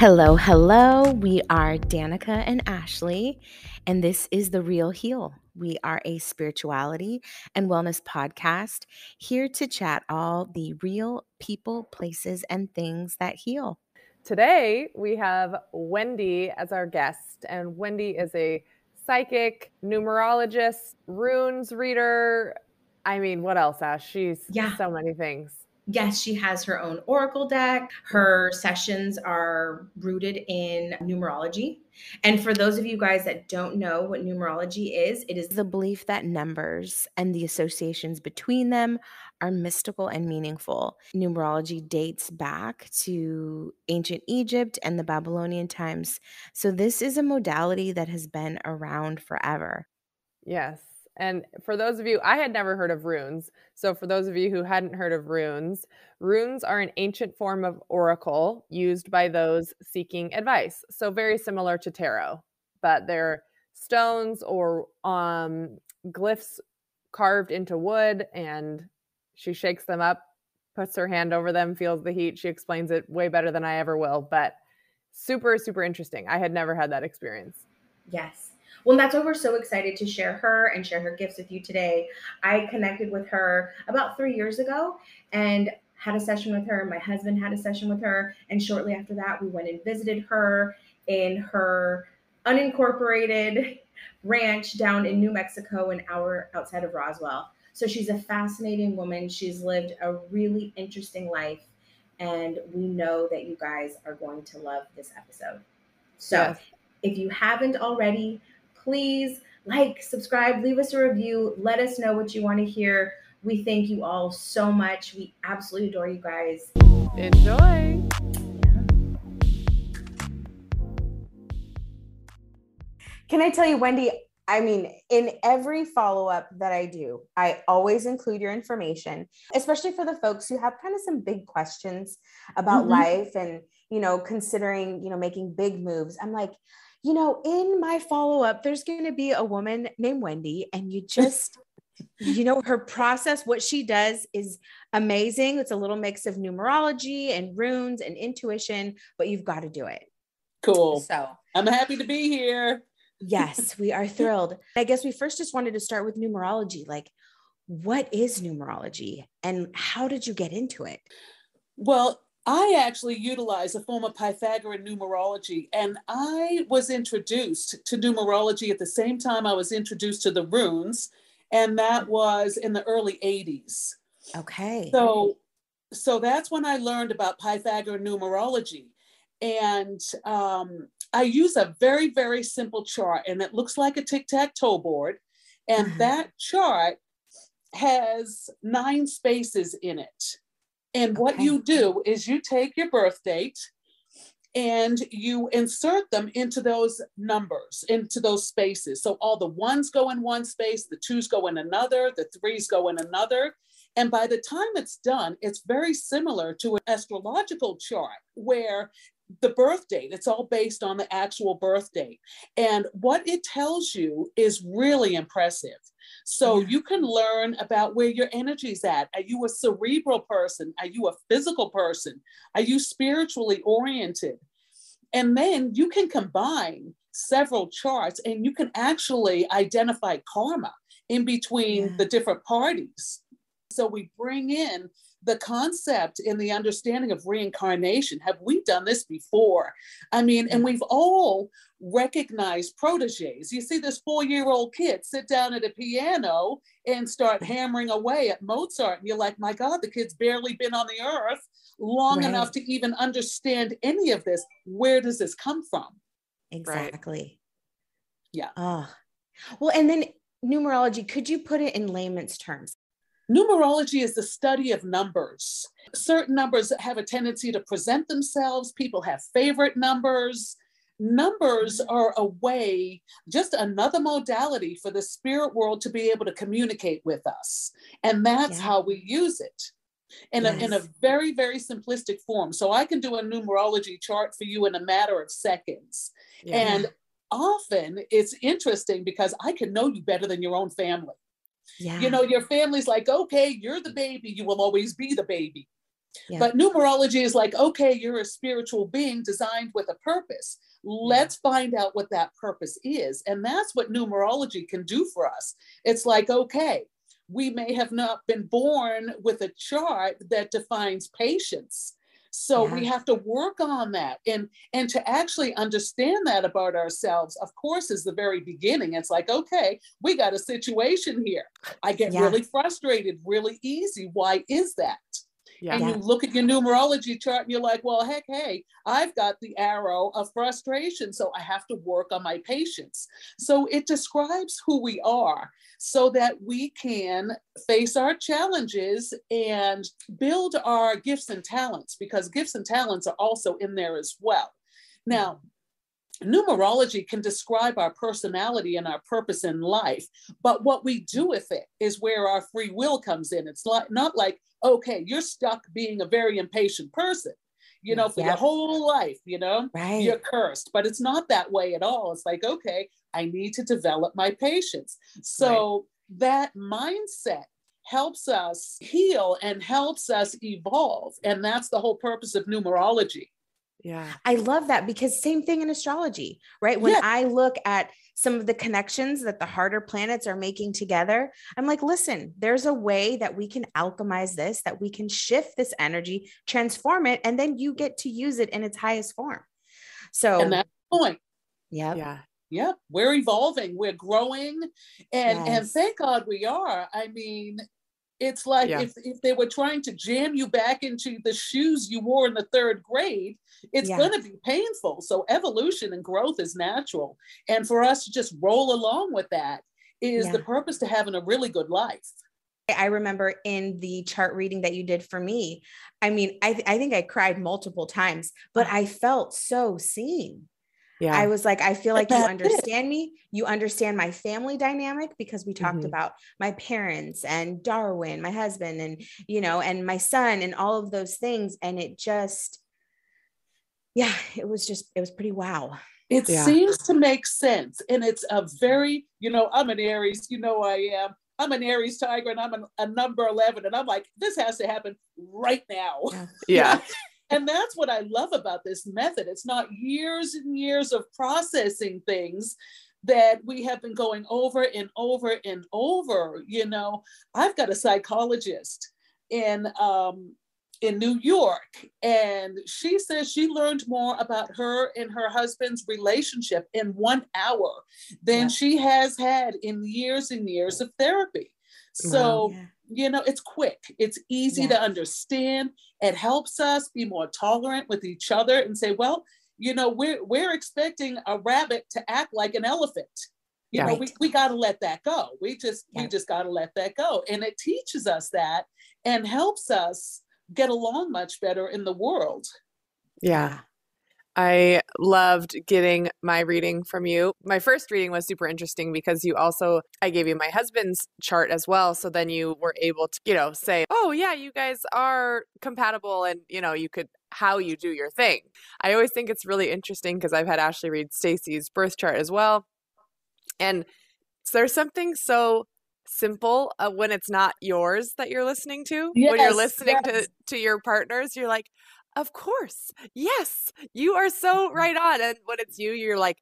Hello, hello. We are Danica and Ashley, and this is The Real Heal. We are a spirituality and wellness podcast here to chat all the real people, places, and things that heal. Today, we have Wendy as our guest, and Wendy is a psychic, numerologist, runes reader. I mean, what else, Ash? She's so many things. Yes, she has her own oracle deck. Her sessions are rooted in numerology. And for those of you guys that don't know what numerology is, it is the belief that numbers and the associations between them are mystical and meaningful. Numerology dates back to ancient Egypt and the Babylonian times. So this is a modality that has been around forever. Yes. And for those of you, I had never heard of runes. So for those of you who hadn't heard of runes, runes are an ancient form of oracle used by those seeking advice. So very similar to tarot, but they're stones or glyphs carved into wood, and she shakes them up, puts her hand over them, feels the heat. She explains it way better than I ever will, but super, super interesting. I had never had that experience. Yes. Well, that's why we're so excited to share her and share her gifts with you today. I connected with her about 3 years ago and had a session with her. My husband had a session with her. And shortly after that, we went and visited her in her unincorporated ranch down in New Mexico, an hour outside of Roswell. So she's a fascinating woman. She's lived a really interesting life. And we know that you guys are going to love this episode. So if you haven't already, please like, subscribe, leave us a review. Let us know what you want to hear. We thank you all so much. We absolutely adore you guys. Enjoy. Can I tell you, Wendy, I mean, in every follow-up that I do, I always include your information, especially for the folks who have kind of some big questions about life and, you know, considering, you know, making big moves. I'm like, you know, in my follow-up, there's going to be a woman named Wendy, and you just, you know, her process, what she does is amazing. It's a little mix of numerology and runes and intuition, but you've got to do it. Cool. So I'm happy to be here. Yes, we are thrilled. I guess we first just wanted to start with numerology. Like, what is numerology and how did you get into it? Well, I actually utilize a form of Pythagorean numerology, and I was introduced to numerology at the same time I was introduced to the runes, and that was in the early 80s. Okay. So that's when I learned about Pythagorean numerology, and I use a very, very simple chart, and it looks like a tic-tac-toe board, and that chart has 9 spaces in it. And what you do is you take your birth date and you insert them into those numbers, into those spaces. So all the ones go in one space, the twos go in another, the threes go in another. And by the time it's done, it's very similar to an astrological chart where the birth date, it's all based on the actual birth date. And what it tells you is really impressive. So you can learn about where your energy's at. Are you a cerebral person? Are you a physical person? Are you spiritually oriented? And then you can combine several charts and you can actually identify karma in between the different parties. So we bring in the concept and the understanding of reincarnation. Have we done this before? I mean, and we've all recognized proteges. You see this 4-year-old kid sit down at a piano and start hammering away at Mozart. And you're like, my God, the kid's barely been on the earth long enough to even understand any of this. Where does this come from? Exactly. Right? Yeah. Oh. Well, and then numerology, could you put it in layman's terms? Numerology is the study of numbers. Certain numbers have a tendency to present themselves. People have favorite numbers. Numbers are a way, just another modality for the spirit world to be able to communicate with us. And that's how we use it in a very, very simplistic form. So I can do a numerology chart for you in a matter of seconds. Yeah. And often it's interesting because I can know you better than your own family. Yeah. You know, your family's like, okay, you're the baby. You will always be the baby. Yeah. But numerology is like, okay, you're a spiritual being designed with a purpose. Let's find out what that purpose is. And that's what numerology can do for us. It's like, okay, we may have not been born with a chart that defines patience. So we have to work on that. And to actually understand that about ourselves, of course, is the very beginning. It's like, okay, we got a situation here. I get really frustrated, really easy. Why is that? Yeah. And you look at your numerology chart and you're like, well, heck, hey, I've got the arrow of frustration. So I have to work on my patience. So it describes who we are so that we can face our challenges and build our gifts and talents, because gifts and talents are also in there as well. Now, numerology can describe our personality and our purpose in life, but what we do with it is where our free will comes in. It's like, not like, okay, you're stuck being a very impatient person, you know, for your whole life, you know, you're cursed, but it's not that way at all. It's like, okay, I need to develop my patience. So that mindset helps us heal and helps us evolve. And that's the whole purpose of numerology. Yeah. I love that, because same thing in astrology, right? When I look at some of the connections that the harder planets are making together, I'm like, listen, there's a way that we can alchemize this, that we can shift this energy, transform it, and then you get to use it in its highest form. So, and that's the point. Yeah. We're evolving, we're growing, and thank God we are. I mean, it's like if they were trying to jam you back into the shoes you wore in the third grade, it's going to be painful. So evolution and growth is natural. And for us to just roll along with that is the purpose to having a really good life. I remember in the chart reading that you did for me, I mean, I think I cried multiple times, but I felt so seen. Yeah. I was like, I feel like you understand me. You understand my family dynamic, because we talked about my parents and Darwin, my husband, and, you know, and my son and all of those things. And it just, it was pretty wow. It seems to make sense. And it's a very, you know, I'm an Aries, you know, I am. I'm an Aries tiger and I'm a number 11. And I'm like, this has to happen right now. Yeah. And that's what I love about this method. It's not years and years of processing things that we have been going over and over and over. You know, I've got a psychologist in New York, and she says she learned more about her and her husband's relationship in 1 hour than she has had in years and years of therapy. So, you know, it's quick, it's easy to understand. It helps us be more tolerant with each other and say, well, you know, we're expecting a rabbit to act like an elephant. You know, we got to let that go. We just got to let that go. And it teaches us that and helps us get along much better in the world. Yeah. I loved getting my reading from you. My first reading was super interesting because I gave you my husband's chart as well. So then you were able to, you know, say, oh yeah, you guys are compatible and, you know, you could, how you do your thing. I always think it's really interesting because I've had Ashley read Stacy's birth chart as well. And there's something so simple when it's not yours that you're listening to. Yes, when you're listening to your partners, you're like, of course. Yes. You are so right on. And when it's you're like,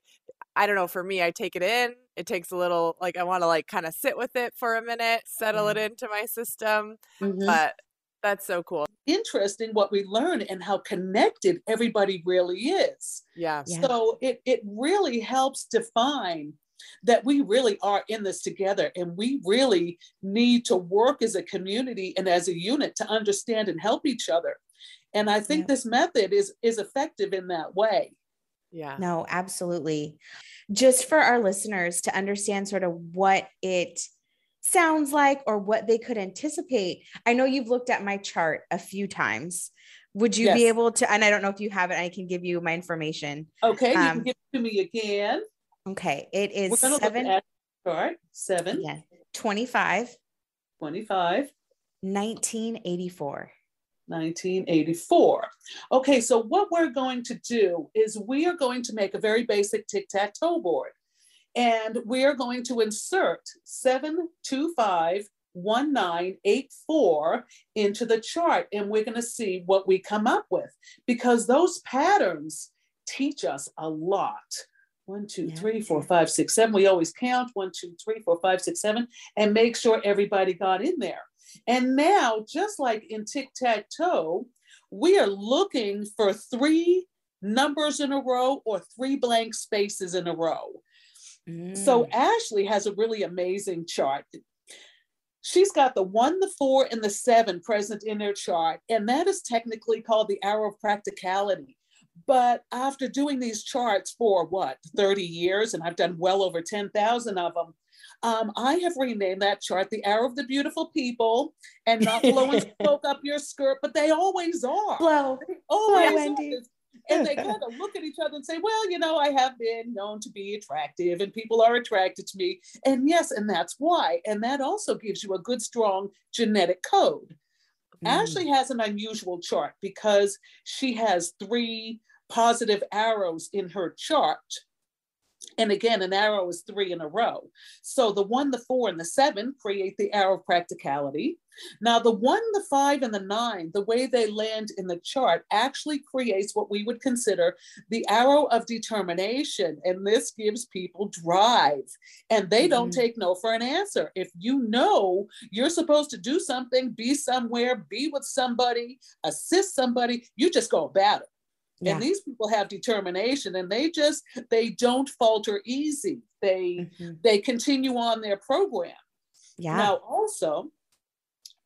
I don't know, for me, I take it in. It takes a little, like, I want to like kind of sit with it for a minute, settle it into my system. But that's so cool. Interesting what we learn and how connected everybody really is. Yeah. So it really helps define that we really are in this together, and we really need to work as a community and as a unit to understand and help each other. And I think this method is effective in that way. Yeah. No, absolutely. Just for our listeners to understand sort of what it sounds like or what they could anticipate. I know you've looked at my chart a few times. Would you be able to, and I don't know if you have it, I can give you my information. Okay. You can give it to me again. Okay. It is 7. Yeah. 25. 1984. Okay, so what we're going to do is we are going to make a very basic tic-tac-toe board, and we are going to insert 7, 2, 5, 1984 into the chart, and we're going to see what we come up with, because those patterns teach us a lot. 1, 2, 3, 4, 5, 6, 7. We always count 1, 2, 3, 4, 5, 6, 7, and make sure everybody got in there. And now, just like in tic-tac-toe, we are looking for 3 numbers in a row or 3 blank spaces in a row. Mm. So Ashley has a really amazing chart. She's got the 1, the 4, and the 7 present in their chart. And that is technically called the arrow of practicality. But after doing these charts for what, 30 years, and I've done well over 10,000 of them, I have renamed that chart the arrow of the beautiful people, and not blowing smoke up your skirt, but they always are. Well, Wendy. And they kind of look at each other and say, well, you know, I have been known to be attractive and people are attracted to me. And yes, and that's why. And that also gives you a good, strong genetic code. Mm. Ashley has an unusual chart because she has 3 positive arrows in her chart. And again, an arrow is 3 in a row. So the 1, the 4, and the 7 create the arrow of practicality. Now the 1, the 5, and the 9, the way they land in the chart actually creates what we would consider the arrow of determination. And this gives people drive, and they don't take no for an answer. If you know you're supposed to do something, be somewhere, be with somebody, assist somebody, you just go about it. Yeah. And these people have determination, and they don't falter easy. They continue on their program. Yeah. Now also,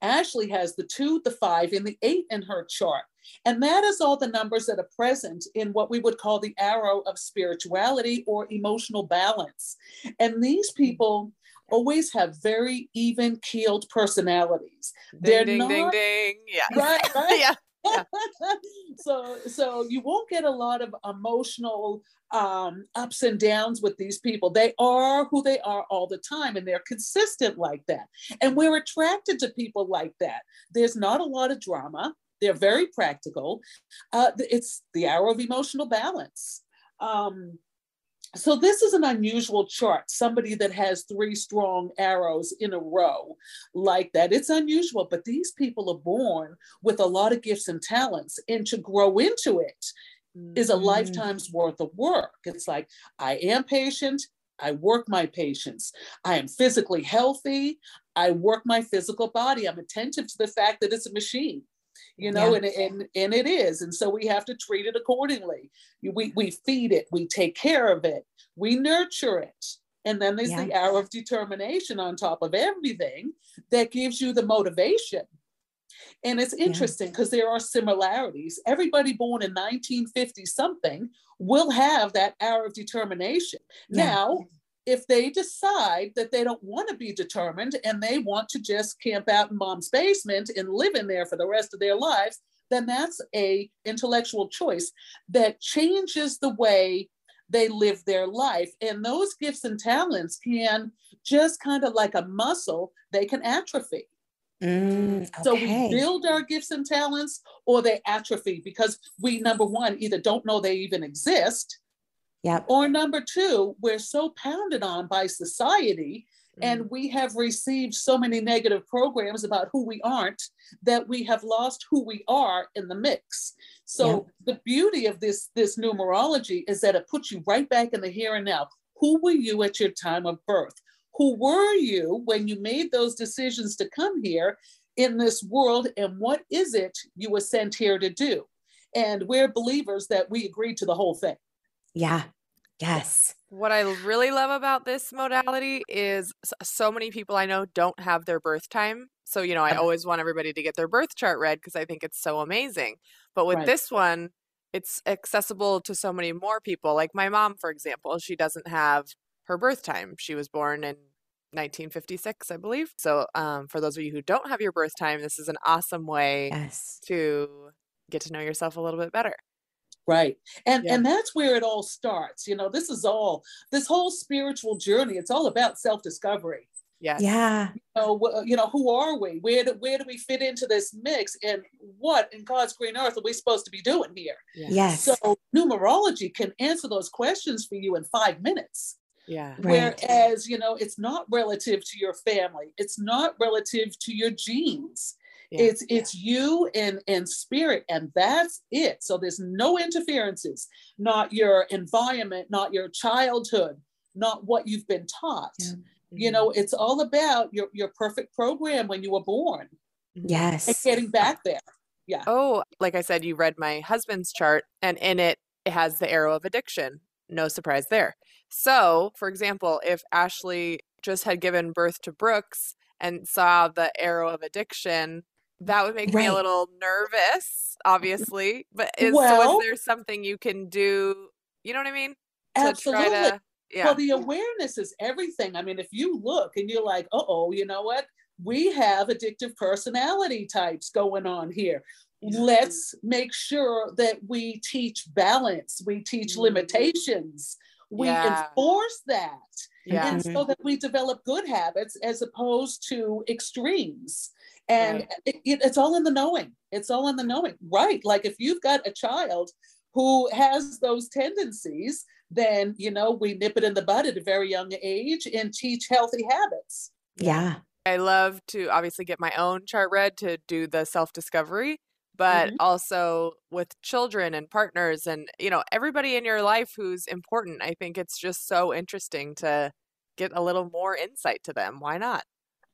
Ashley has the 2, the 5, and the 8 in her chart. And that is all the numbers that are present in what we would call the arrow of spirituality or emotional balance. And these people always have very even-keeled personalities. Ding, ding, ding, ding. Yeah. Right, right. Yeah. Yeah. So you won't get a lot of emotional ups and downs with these people. They are who they are all the time, and they're consistent like that. And we're attracted to people like that. There's not a lot of drama. They're very practical. It's the arrow of emotional balance. So this is an unusual chart, somebody that has 3 strong arrows in a row like that. It's unusual, but these people are born with a lot of gifts and talents, and to grow into it is a lifetime's worth of work. It's like, I am patient, I work my patience. I am physically healthy, I work my physical body. I'm attentive to the fact that it's a machine. You know, yeah. And it is. And so we have to treat it accordingly. We feed it, we take care of it, we nurture it. And then there's the hour of determination on top of everything that gives you the motivation. And it's interesting because there are similarities. Everybody born in 1950 something will have that hour of determination. Yeah. Now, if they decide that they don't want to be determined and they want to just camp out in mom's basement and live in there for the rest of their lives, then that's an intellectual choice that changes the way they live their life. And those gifts and talents can just kind of like a muscle, they can atrophy. Okay. So we build our gifts and talents, or they atrophy because we, number one, either don't know they even exist. Yep. Or number two, we're so pounded on by society and we have received so many negative programs about who we aren't that we have lost who we are in the mix. So the beauty of this numerology is that it puts you right back in the here and now. Who were you at your time of birth? Who were you when you made those decisions to come here in this world? And what is it you were sent here to do? And we're believers that we agree to the whole thing. Yeah. Yes. What I really love about this modality is so many people I know don't have their birth time. So, you know, I always want everybody to get their birth chart read because I think it's so amazing. But with this one, it's accessible to so many more people. Like my mom, for example, she doesn't have her birth time. She was born in 1956, I believe. So for those of you who don't have your birth time, this is an awesome way to get to know yourself a little bit better. Right. And that's where it all starts. You know, this whole spiritual journey, it's all about self-discovery. Yes. Yeah. You know, who are we? Where do we fit into this mix? And what in God's green earth are we supposed to be doing here? Yes. So numerology can answer those questions for you in 5 minutes. Yeah. Right. Whereas, you know, it's not relative to your family. It's not relative to your genes. Yeah. It's you and spirit, and that's it. So there's no interferences, not your environment, not your childhood, not what you've been taught. Yeah. You know, it's all about your perfect program when you were born. Yes. And getting back there. Yeah. Oh, like I said, you read my husband's chart, and in it, it has the arrow of addiction. No surprise there. So, for example, if Ashley just had given birth to Brooks and saw the arrow of addiction, that would make me a little nervous, obviously. But is there something you can do? You know what I mean? Absolutely. Yeah. Well, the awareness is everything. I mean, if you look and you're like, uh-oh, you know what? We have addictive personality types going on here. Yeah. Let's make sure that we teach balance. We teach limitations. We enforce that. Yeah. And so that we develop good habits as opposed to extremes. And it's all in the knowing. It's all in the knowing, right? Like if you've got a child who has those tendencies, then, you know, we nip it in the bud at a very young age and teach healthy habits. Yeah. I love to obviously get my own chart read to do the self-discovery, but also with children and partners and, you know, everybody in your life who's important. I think it's just so interesting to get a little more insight to them. Why not?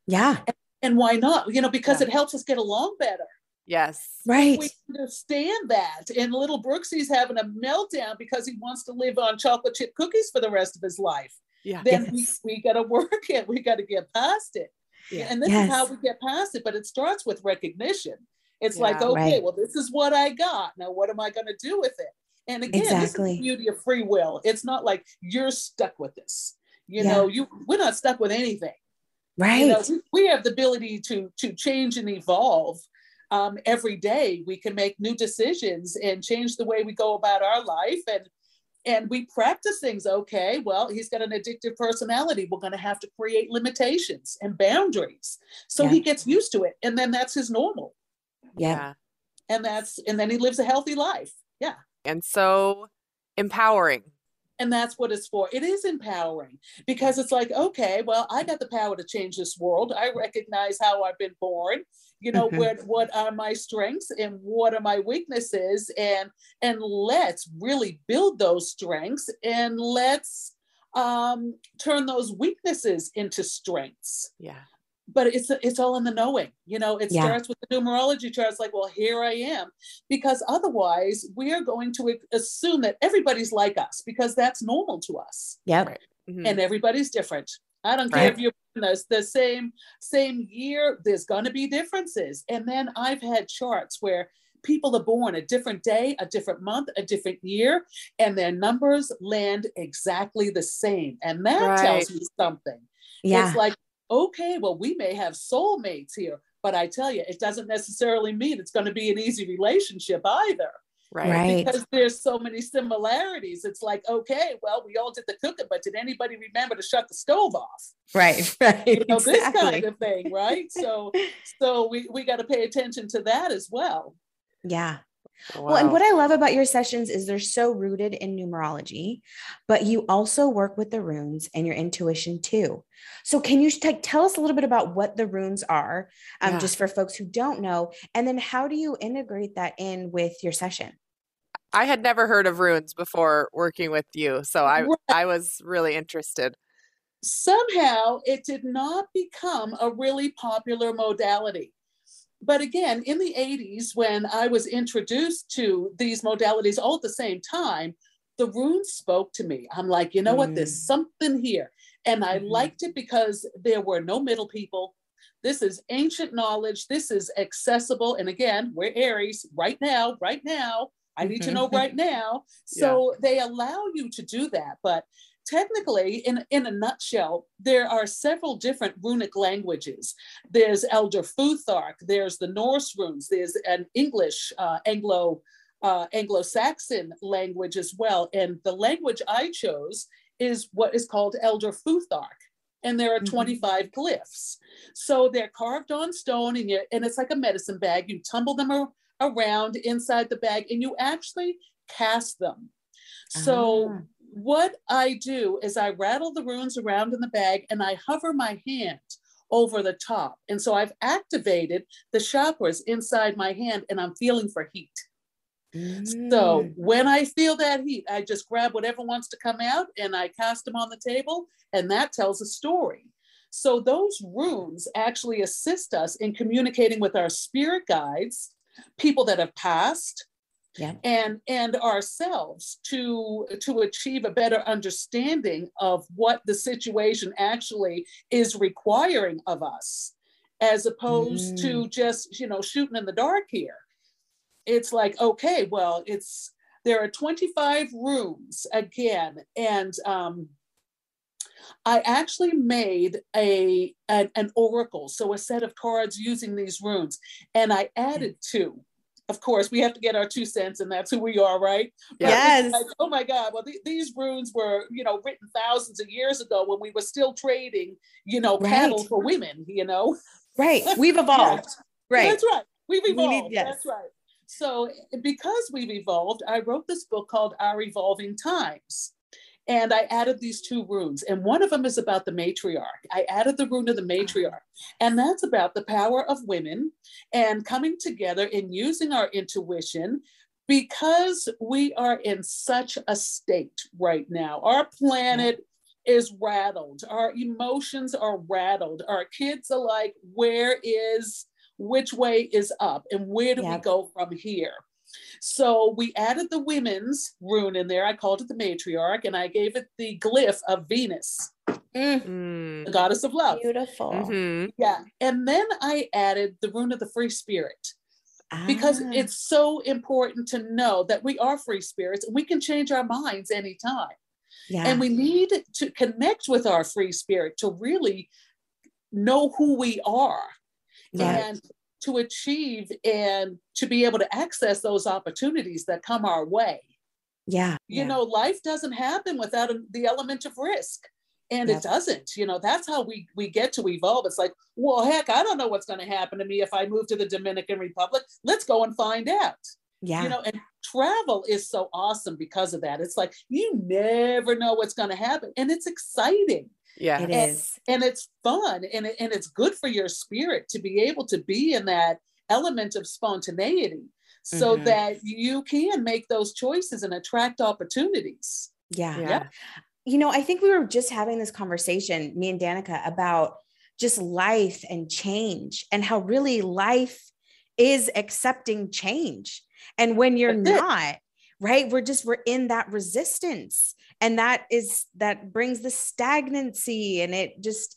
Yeah. And why not? You know, because it helps us get along better. Yes. Right. We understand that. And little Brooksy's having a meltdown because he wants to live on chocolate chip cookies for the rest of his life. Yeah. Then we got to work it. We got to get past it. Yeah. And this is how we get past it. But it starts with recognition. It's like, okay, well, this is what I got. Now, what am I going to do with it? And again, this is the beauty of free will. It's not like you're stuck with this. You know, we're not stuck with anything. Right. You know, we have the ability to change and evolve. Every day we can make new decisions and change the way we go about our life, and we practice things. Okay, well, he's got an addictive personality. We're going to have to create limitations and boundaries, so he gets used to it, and then that's his normal. Yeah, and then he lives a healthy life. Yeah, and so empowering. And that's what it's for. It is empowering because it's like, okay, well, I got the power to change this world. I recognize how I've been born. You know, what are my strengths and what are my weaknesses? And let's really build those strengths, and let's turn those weaknesses into strengths. Yeah. But it's all in the knowing, you know, it starts with the numerology chart. It's like, well, here I am, because otherwise we are going to assume that everybody's like us because that's normal to us. Yeah. Right? Mm-hmm. And everybody's different. I don't care if you're the same year, there's going to be differences. And then I've had charts where people are born a different day, a different month, a different year, and their numbers land exactly the same. And that tells me something. Yeah. It's like, okay, well, we may have soulmates here, but I tell you, it doesn't necessarily mean it's going to be an easy relationship either. Right. Because there's so many similarities. It's like, okay, well, we all did the cooking, but did anybody remember to shut the stove off? Right. You know, this kind of thing, right? So we got to pay attention to that as well. Yeah. Wow. Well, and what I love about your sessions is they're so rooted in numerology, but you also work with the runes and your intuition too. So can you tell us a little bit about what the runes are, just for folks who don't know, and then how do you integrate that in with your session? I had never heard of runes before working with you, so I was really interested. Somehow it did not become a really popular modality. But again, in the 80s, when I was introduced to these modalities all at the same time, the runes spoke to me. I'm like, you know what, there's something here. And I liked it because there were no middle people. This is ancient knowledge. This is accessible. And again, we're Aries right now. I need to know right now. So they allow you to do that. But technically, in a nutshell, there are several different runic languages. There's Elder Futhark, there's the Norse runes, there's an English Anglo-Saxon language as well. And the language I chose is what is called Elder Futhark. And there are 25 glyphs. So they're carved on stone, and it's like a medicine bag. You tumble them around inside the bag, and you actually cast them. So What I do is I rattle the runes around in the bag and I hover my hand over the top. And so I've activated the chakras inside my hand and I'm feeling for heat. Mm. So when I feel that heat, I just grab whatever wants to come out and I cast them on the table, and that tells a story. So those runes actually assist us in communicating with our spirit guides, people that have passed, yeah, and ourselves to achieve a better understanding of what the situation actually is requiring of us, as opposed to just, you know, shooting in the dark here. It's like, okay, well, there are 25 rooms again. And I actually made an oracle, so a set of cards using these runes, and I added two. Of course, we have to get our 2 cents, and that's who we are, right? But yes. Like, oh my God, well, these runes were, you know, written thousands of years ago when we were still trading, you know, paddle for women, you know? Right, we've evolved. Yeah. Right. That's right, we've evolved, that's right. So because we've evolved, I wrote this book called Our Evolving Times. And I added these two runes. And one of them is about the matriarch. I added the rune of the matriarch. And that's about the power of women and coming together and using our intuition, because we are in such a state right now. Our planet is rattled. Our emotions are rattled. Our kids are like, which way is up? And where do we go from here? So we added the women's rune in there. I called it the matriarch, and I gave it the glyph of Venus, the goddess of love. Beautiful. Mm-hmm. Yeah. And then I added the rune of the free spirit, because it's so important to know that we are free spirits and we can change our minds anytime. Yeah. And we need to connect with our free spirit to really know who we are. Yes. And to achieve and to be able to access those opportunities that come our way. Yeah. You know, life doesn't happen without the element of risk. And it doesn't, you know, that's how we get to evolve. It's like, well, heck, I don't know what's going to happen to me if I move to the Dominican Republic. Let's go and find out. Yeah. You know, and travel is so awesome because of that. It's like, you never know what's going to happen. And it's exciting. Yeah, it is. And it's fun, and it's good for your spirit to be able to be in that element of spontaneity, so that you can make those choices and attract opportunities. Yeah. Yeah. You know, I think we were just having this conversation, me and Danica, about just life and change, and how really life is accepting change. And when you're not, right, we're in that resistance. And that brings the stagnancy, and it just,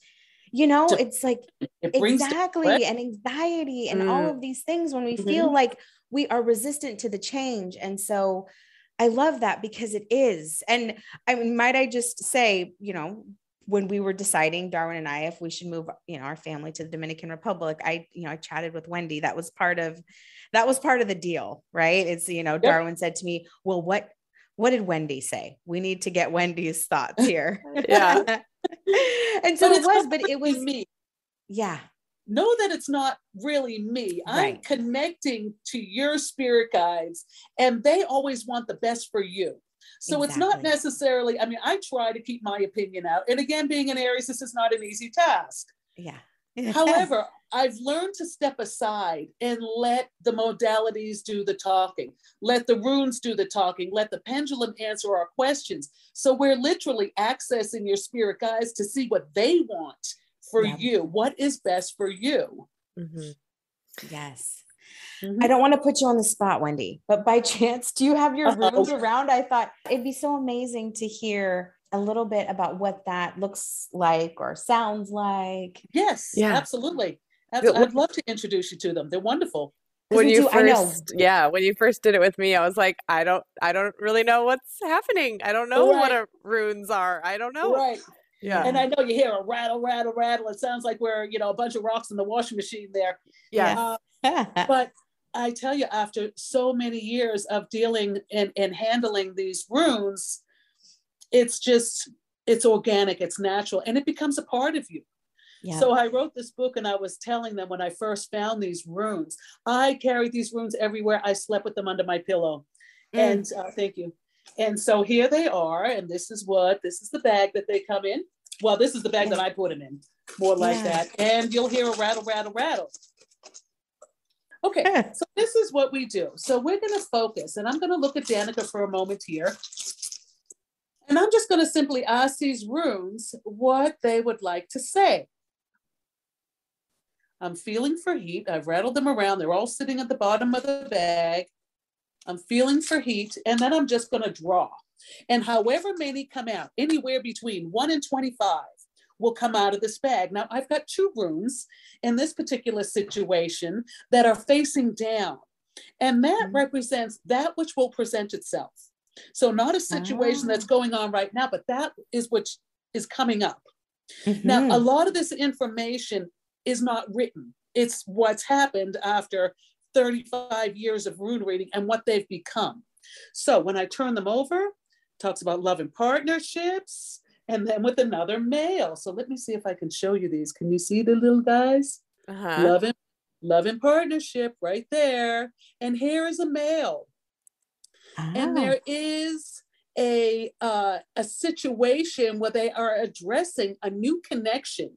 you know, it's like, and anxiety and all of these things when we feel like we are resistant to the change. And so I love that, because it is. And I mean, might I just say, you know, when we were deciding, Darwin and I, if we should move, you know, our family to the Dominican Republic, I chatted with Wendy. That was part of the deal, right? It's, you know, Darwin said to me, well, what did Wendy say? We need to get Wendy's thoughts here. Yeah. And so it was me. Yeah. Know that it's not really me. Right. I'm connecting to your spirit guides, and they always want the best for you. So it's not necessarily, I mean, I try to keep my opinion out. And again, being an Aries, this is not an easy task. Yeah. However, I've learned to step aside and let the modalities do the talking, let the runes do the talking, let the pendulum answer our questions. So we're literally accessing your spirit guides to see what they want for you. What is best for you? Mm-hmm. Yes. Mm-hmm. I don't want to put you on the spot, Wendy, but by chance, do you have your runes around? I thought it'd be so amazing to hear a little bit about what that looks like or sounds like. Yes, absolutely. I'd love to introduce you to them. They're wonderful. When you first did it with me, I was like, I don't really know what's happening. I don't know what runes are. I don't know. Right. Yeah. And I know you hear a rattle, rattle, rattle. It sounds like we're, you know, a bunch of rocks in the washing machine there. Yeah. But I tell you, after so many years of dealing and handling these runes, it's organic, it's natural, and it becomes a part of you. Yeah. So I wrote this book, and I was telling them when I first found these runes, I carried these runes everywhere. I slept with them under my pillow. And thank you. And so here they are, and this is the bag that they come in. Well, this is the bag that I put them in, more like that. And you'll hear a rattle, rattle, rattle. Okay, so this is what we do. So we're gonna focus, and I'm gonna look at Danica for a moment here. And I'm just gonna simply ask these runes what they would like to say. I'm feeling for heat. I've rattled them around. They're all sitting at the bottom of the bag. I'm feeling for heat, and then I'm just gonna draw. And however many come out, anywhere between 1 and 25 will come out of this bag. Now I've got two runes in this particular situation that are facing down. And that represents that which will present itself. So not a situation that's going on right now, but that is which is coming up. Now, a lot of this information is not written. It's what's happened after 35 years of rune reading and what they've become. So when I turn them over, talks about love and partnerships, and then with another male. So let me see if I can show you these. Can you see the little guys? Love and partnership right there. And here is a male. And there is a situation where they are addressing a new connection.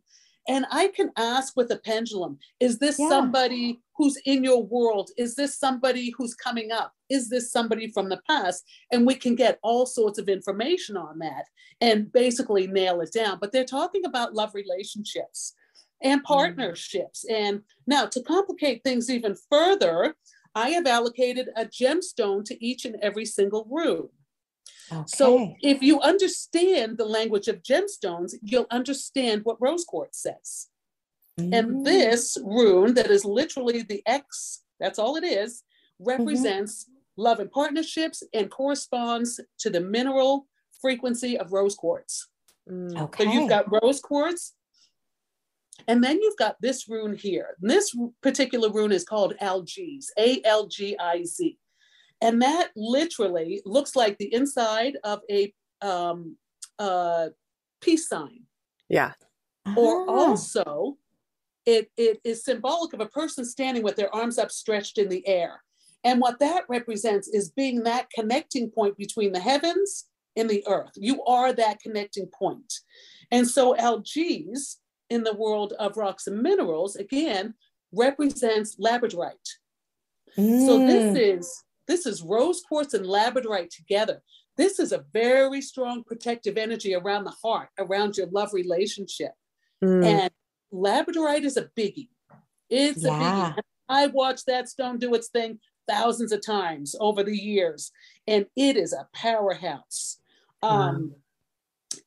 And I can ask with a pendulum, is this somebody who's in your world? Is this somebody who's coming up? Is this somebody from the past? And we can get all sorts of information on that and basically nail it down. But they're talking about love relationships and partnerships. And now to complicate things even further, I have allocated a gemstone to each and every single rune. Okay. So if you understand the language of gemstones, you'll understand what rose quartz says. And this rune that is literally the X, that's all it is, represents love and partnerships and corresponds to the mineral frequency of rose quartz. So you've got rose quartz, and then you've got this rune here. This particular rune is called Algiz, A-L-G-I-Z. And that literally looks like the inside of a peace sign. Or also, it is symbolic of a person standing with their arms upstretched in the air. And what that represents is being that connecting point between the heavens and the earth. You are that connecting point. And so Algiz, in the world of rocks and minerals, again, represents labradorite. So this is rose quartz and labradorite together. This is a very strong protective energy around the heart, around your love relationship. And labradorite is a biggie. It's a biggie. I watched that stone do its thing thousands of times over the years, and it is a powerhouse.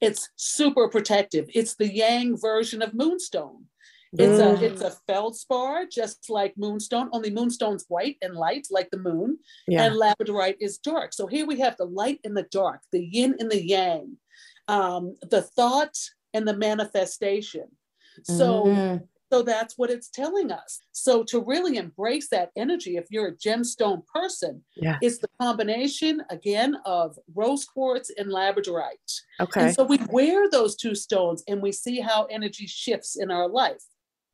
It's super protective. It's the yang version of moonstone. It's a feldspar, just like moonstone, only moonstone's white and light, like the moon, and labradorite is dark. So here we have the light and the dark, the yin and the yang, the thought and the manifestation. So that's what it's telling us. So to really embrace that energy, if you're a gemstone person, it's the combination, again, of rose quartz and labradorite. And so we wear those two stones and we see how energy shifts in our life.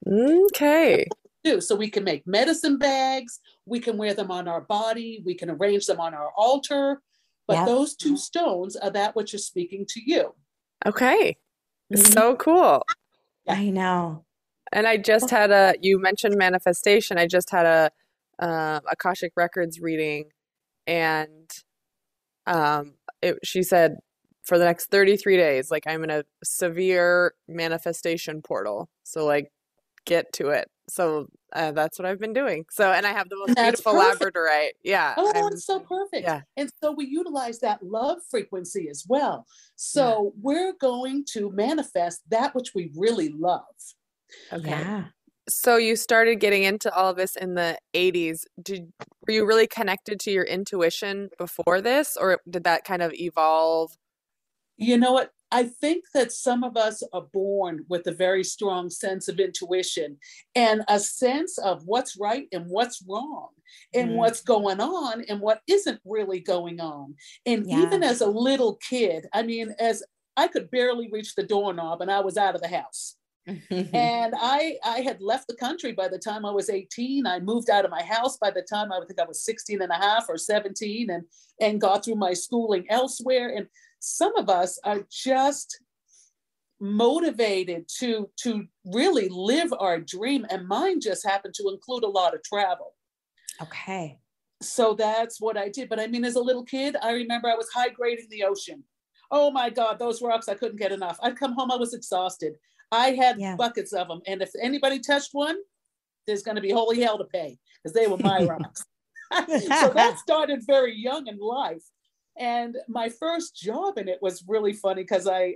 So we can make medicine bags, we can wear them on our body, we can arrange them on our altar. But those two stones are that which is speaking to you. So cool. I know. And I just had you mentioned manifestation. I just had a Akashic Records reading, and she said for the next 33 days, like, I'm in a severe manifestation portal. So, like, get to it. So that's what I've been doing. So, and I have the most beautiful labradorite. Oh, that's so perfect. And so we utilize that love frequency as well. So we're going to manifest that which we really love. So you started getting into all of this in the 80s. Were you really connected to your intuition before this, or did that kind of evolve? You know what? I think that some of us are born with a very strong sense of intuition and a sense of what's right and what's wrong and what's going on and what isn't really going on. And even as a little kid, I mean, as I could barely reach the doorknob and I was out of the house. And I had left the country by the time I was 18. I moved out of my house by the time I think I was 16 and a half or 17, and got through my schooling elsewhere. And some of us are just motivated to really live our dream. And mine just happened to include a lot of travel. Okay. So that's what I did. But I mean, as a little kid, I remember I was high grading the ocean. Oh my God, those rocks, I couldn't get enough. I'd come home, I was exhausted. I had buckets of them. And if anybody touched one, there's going to be holy hell to pay, because they were my rocks. So that started very young in life. And my first job, and it was really funny because I'm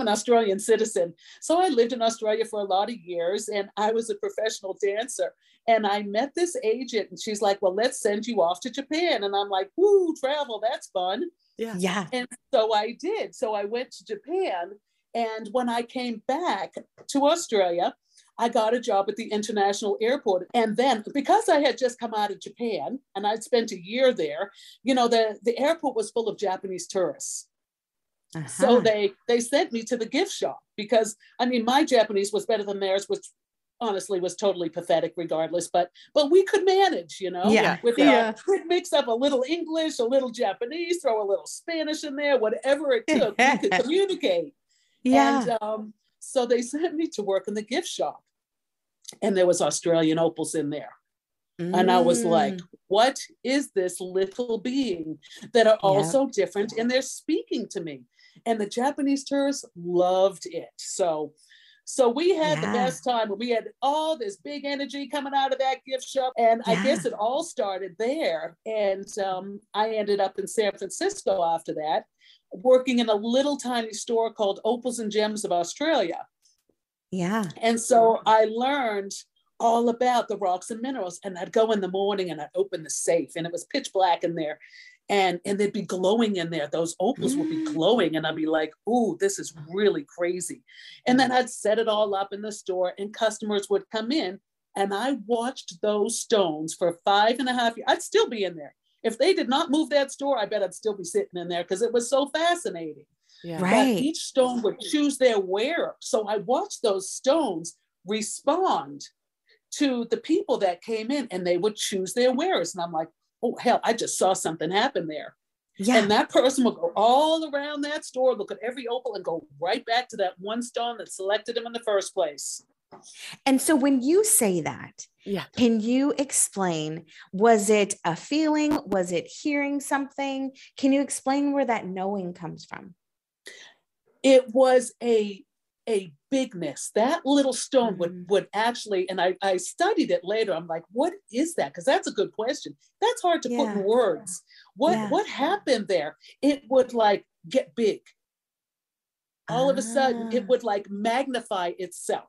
an Australian citizen. So I lived in Australia for a lot of years, and I was a professional dancer. And I met this agent, and she's like, well, let's send you off to Japan. And I'm like, woo, travel, that's fun. Yeah. And so I did. So I went to Japan. And when I came back to Australia, I got a job at the international airport. And then because I had just come out of Japan and I'd spent a year there, you know, the airport was full of Japanese tourists. Uh-huh. So they sent me to the gift shop because, I mean, my Japanese was better than theirs, which honestly was totally pathetic regardless, but we could manage, you know, we'd mix up a little English, a little Japanese, throw a little Spanish in there, whatever it took, we could communicate. Yeah. And so they sent me to work in the gift shop, and there was Australian opals in there. And I was like, what is this little being that are all so different, and they're speaking to me? And the Japanese tourists loved it. So we had the best time. We had all this big energy coming out of that gift shop. And I guess it all started there. And I ended up in San Francisco after that, working in a little tiny store called Opals and Gems of Australia. Yeah. And so I learned all about the rocks and minerals. And I'd go in the morning and I'd open the safe, and it was pitch black in there. And they'd be glowing in there. Those opals would be glowing. And I'd be like, ooh, this is really crazy. And then I'd set it all up in the store, and customers would come in, and I watched those stones for 5.5 years. I'd still be in there. If they did not move that store, I bet I'd still be sitting in there because it was so fascinating. Yeah. Right. But each stone would choose their wearer. So I watched those stones respond to the people that came in, and they would choose their wearers. And I'm like, oh, hell, I just saw something happen there. Yeah. And that person will go all around that store, look at every opal, and go right back to that one stone that selected them in the first place. And so when you say that, can you explain, was it a feeling? Was it hearing something? Can you explain where that knowing comes from? It was a bigness. That little stone would actually, and I studied it later. I'm like, what is that? Because that's a good question. That's hard to put in words. What happened there? It would like get big. All of a sudden, it would like magnify itself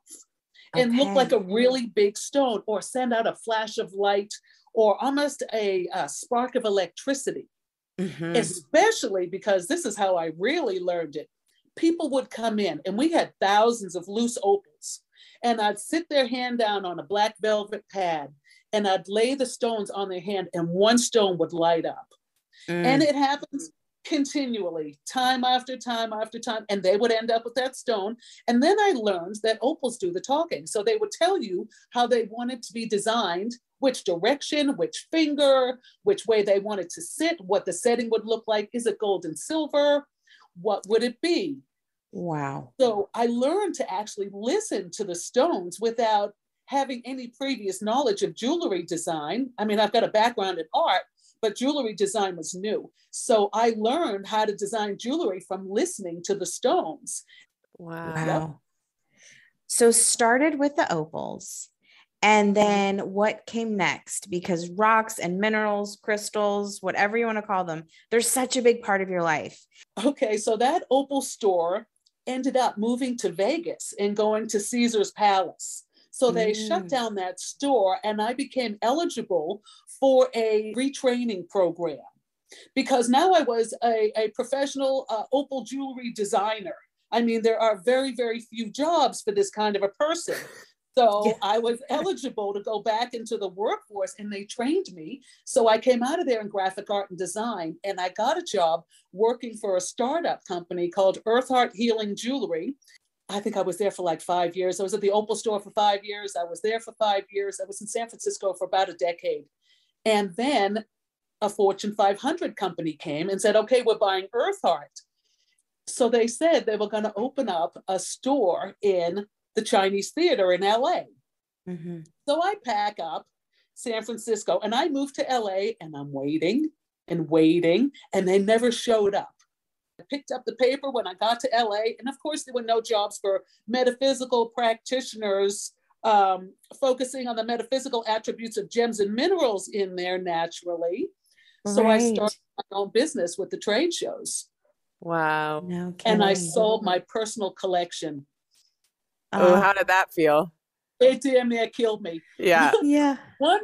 and look like a really big stone, or send out a flash of light, or almost a spark of electricity. Mm-hmm. Especially because this is how I really learned it. People would come in, and we had thousands of loose opals, and I'd sit their hand down on a black velvet pad, and I'd lay the stones on their hand, and one stone would light up. And it happens continually, time after time after time, and they would end up with that stone. And then I learned that opals do the talking. So they would tell you how they wanted to be designed, which direction, which finger, which way they wanted to sit, what the setting would look like. Is it gold and silver? What would it be? Wow. So I learned to actually listen to the stones without having any previous knowledge of jewelry design. I mean, I've got a background in art, but jewelry design was new. So I learned how to design jewelry from listening to the stones. Wow. So started with the opals, and then what came next? Because rocks and minerals, crystals, whatever you want to call them, they're such a big part of your life. Okay. So that opal store ended up moving to Vegas and going to Caesar's Palace. So they shut down that store, and I became eligible for a retraining program, because now I was a professional opal jewelry designer. I mean, there are very, very few jobs for this kind of a person. So I was eligible to go back into the workforce, and they trained me. So I came out of there in graphic art and design, and I got a job working for a startup company called Earth Heart Healing Jewelry. I think I was there for like 5 years. I was at the Opal store for 5 years. I was there for 5 years. I was in San Francisco for about a decade. And then a Fortune 500 company came and said, okay, we're buying Earth Heart. So they said they were going to open up a store in the Chinese Theater in LA. Mm-hmm. So I pack up San Francisco and I moved to LA, and I'm waiting and waiting, and they never showed up. I picked up the paper when I got to LA, and of course there were no jobs for metaphysical practitioners focusing on the metaphysical attributes of gems and minerals in there naturally. Right. So I started my own business with the trade shows. Wow. No kidding. And I sold my personal collection. Oh, how did that feel? It damn near killed me. Yeah. Yeah. One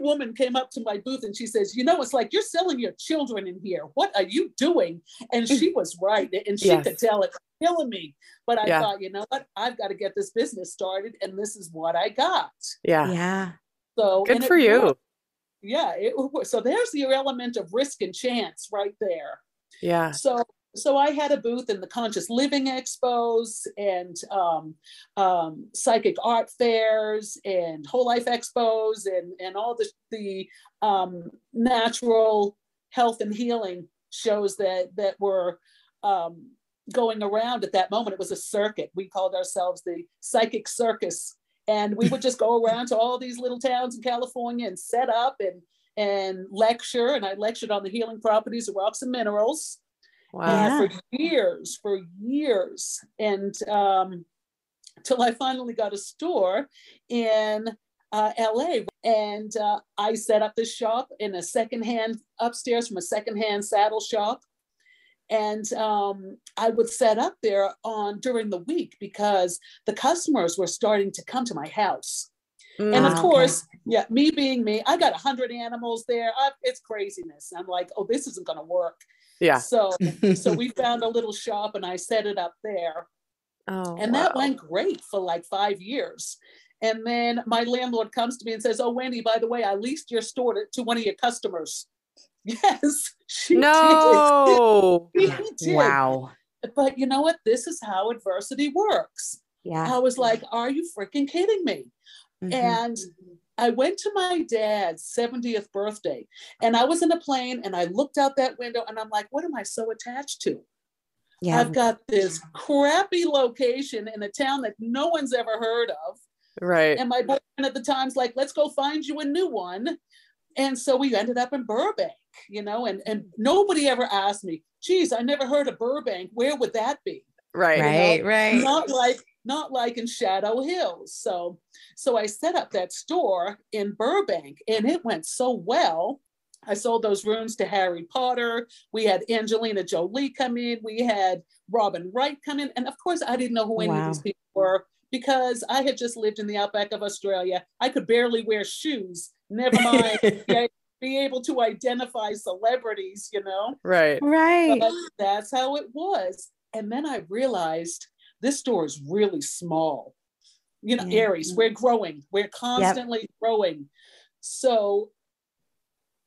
woman came up to my booth and she says, you know, it's like you're selling your children in here. What are you doing? And she was right. And she could tell it was killing me. But I thought, you know what? I've got to get this business started. And this is what I got. Yeah. Yeah. So good for you. Worked. Yeah. So there's your element of risk and chance right there. Yeah. So I had a booth in the Conscious Living Expos and Psychic Art Fairs and Whole Life Expos and all the natural health and healing shows that were going around at that moment. It was a circuit. We called ourselves the Psychic Circus. And we would just go around to all these little towns in California and set up and lecture. And I lectured on the healing properties of rocks and minerals. Wow. Yeah. For years. And till I finally got a store in LA. And I set up this shop in a secondhand, upstairs from a secondhand saddle shop. And I would set up there during the week because the customers were starting to come to my house. And of course, me being me, I got 100 animals there. It's craziness. I'm like, oh, this isn't going to work. Yeah. So we found a little shop and I set it up there. Oh, and that went great for like 5 years. And then my landlord comes to me and says, oh, Wendy, by the way, I leased your store to one of your customers. Yes. She did. Wow. But you know what? This is how adversity works. Yeah. I was like, are you freaking kidding me? Mm-hmm. And I went to my dad's 70th birthday and I was in a plane and I looked out that window and I'm like, what am I so attached to? Yeah. I've got this crappy location in a town that no one's ever heard of. Right. And my boyfriend at the time's like, let's go find you a new one. And so we ended up in Burbank, you know, and nobody ever asked me, geez, I never heard of Burbank. Where would that be? Right. You know? Right. Not like in Shadow Hills. So I set up that store in Burbank and it went so well. I sold those rooms to Harry Potter. We had Angelina Jolie come in. We had Robin Wright come in. And of course I didn't know who any of these people were because I had just lived in the outback of Australia. I could barely wear shoes. Never mind. Be able to identify celebrities, you know? Right. Right. But that's how it was. And then I realized this store is really small. You know, Aries, we're growing. We're constantly growing. So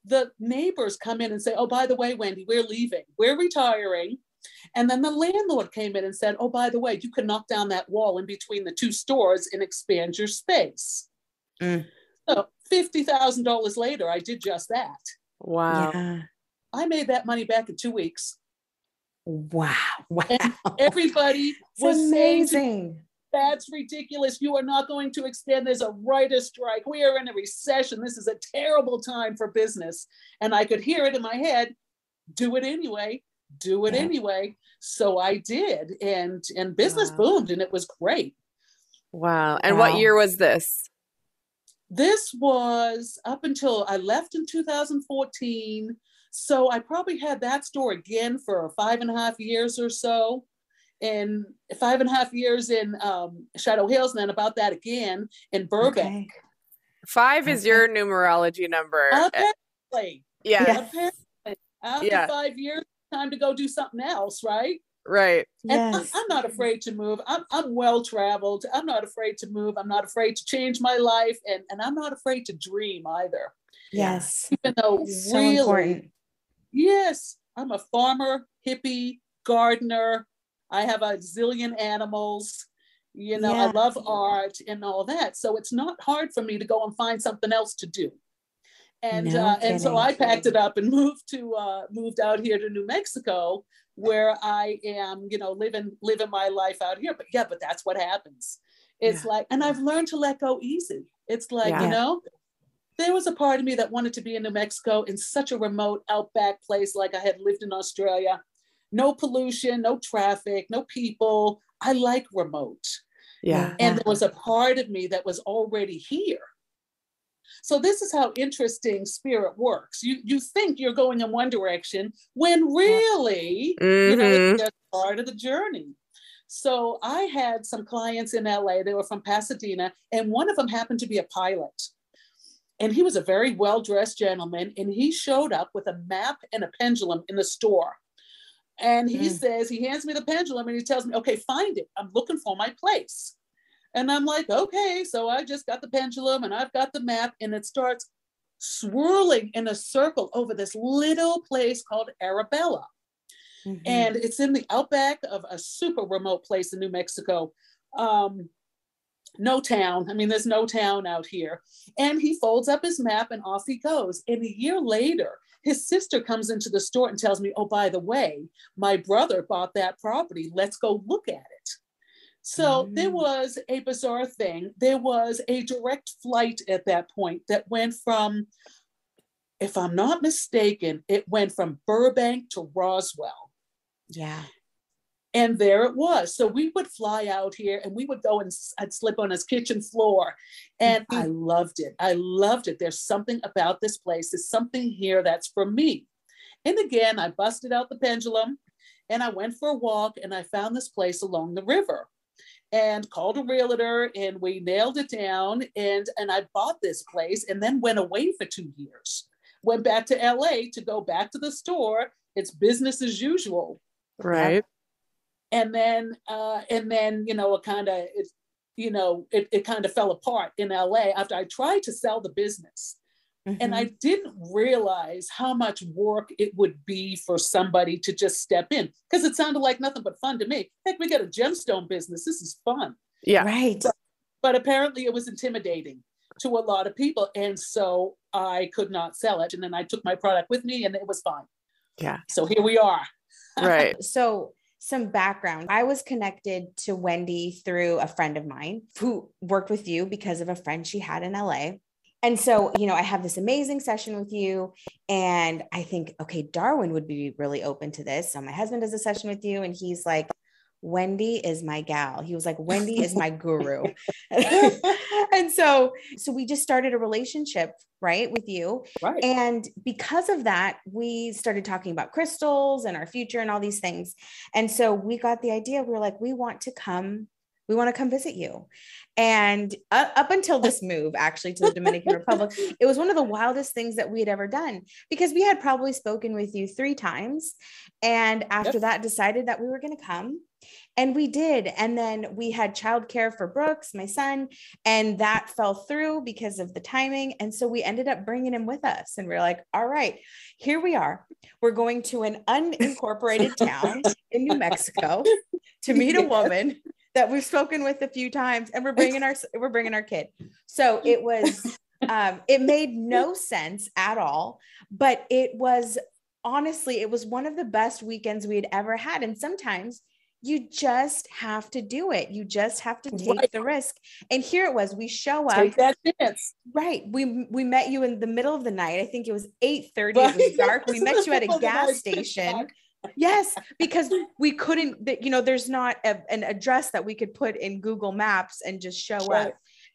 the neighbors come in and say, oh, by the way, Wendy, we're leaving. We're retiring. And then the landlord came in and said, oh, by the way, you can knock down that wall in between the two stores and expand your space. Mm. So $50,000 later, I did just that. Wow. Yeah. I made that money back in 2 weeks. Wow. And everybody was amazing. That's ridiculous. You are not going to extend. There's a writer's strike. We are in a recession. This is a terrible time for business. And I could hear it in my head. Do it anyway. Do it anyway. So I did. And business boomed and it was great. Wow. And what year was this? This was up until I left in 2014. So I probably had that store again for 5.5 years or so, and 5.5 years in Shadow Hills, and then about that again in Burbank. Okay. Five is your numerology number. Apparently. Yes. After 5 years, time to go do something else, right? Right. And I'm not afraid to move. I'm well-traveled. I'm not afraid to move. I'm not afraid to change my life, and I'm not afraid to dream either. Yes. Even though so really important. Yes, I'm a farmer, hippie, gardener. I have a zillion animals. you know, I love art and all that. So it's not hard for me to go and find something else to do. And so I packed it up and moved out here to New Mexico, where I am, you know, living my life out here. But yeah, but that's what happens. It's like, and I've learned to let go easy. It's like, you know, there was a part of me that wanted to be in New Mexico in such a remote outback place, like I had lived in Australia. No pollution, no traffic, no people. I like remote. Yeah. And there was a part of me that was already here. So this is how interesting spirit works. You think you're going in one direction when really, you know, it's just part of the journey. So I had some clients in LA, they were from Pasadena, and one of them happened to be a pilot. And he was a very well-dressed gentleman, and he showed up with a map and a pendulum in the store. And he says, he hands me the pendulum and he tells me, okay, find it. I'm looking for my place. And I'm like, okay. So I just got the pendulum and I've got the map, and it starts swirling in a circle over this little place called Arabella. Mm-hmm. And it's in the outback of a super remote place in New Mexico. No town. I mean, there's no town out here. And he folds up his map and off he goes. And a year later, his sister comes into the store and tells me, oh, by the way, my brother bought that property. Let's go look at it. So there was a bizarre thing. There was a direct flight at that point that went from, if I'm not mistaken, it went from Burbank to Roswell. Yeah. And there it was. So we would fly out here and we would go and I'd slip on his kitchen floor. And I loved it. I loved it. There's something about this place. There's something here that's for me. And again, I busted out the pendulum and I went for a walk and I found this place along the river and called a realtor and we nailed it down and I bought this place and then went away for 2 years. Went back to LA to go back to the store. It's business as usual. Right. And then, you know, it kind of fell apart in LA after I tried to sell the business. Mm-hmm. And I didn't realize how much work it would be for somebody to just step in, because it sounded like nothing but fun to me. Heck, we got a gemstone business. This is fun. Yeah. Right. But apparently it was intimidating to a lot of people. And so I could not sell it. And then I took my product with me and it was fine. Yeah. So here we are. Right. So some background. I was connected to Wendy through a friend of mine who worked with you because of a friend she had in LA. And so, you know, I have this amazing session with you and I think, okay, Darwin would be really open to this. So my husband does a session with you and he's like, Wendy is my gal. He was like, Wendy is my guru. And so we just started a relationship, right, with you. Right. And because of that, we started talking about crystals and our future and all these things. And so we got the idea. We were like, we want to come visit you. And up until this move, actually, to the Dominican Republic, it was one of the wildest things that we had ever done, because we had probably spoken with you 3 times. And after that, decided that we were going to come. And we did. And then we had childcare for Brooks, my son, and that fell through because of the timing. And so we ended up bringing him with us. And we're like, all right, here we are. We're going to an unincorporated town in New Mexico to meet a woman that we've spoken with a few times, and we're bringing our kid. So it was, it made no sense at all, but it was, honestly, it was one of the best weekends we had ever had. And sometimes you just have to do it. You just have to take the risk. And here it was, we show up. Take that chance. Right. We met you in the middle of the night. I think it was 8:30. It was dark. We met you at a gas station. Yes, because we couldn't, you know, there's not an address that we could put in Google Maps and just show up.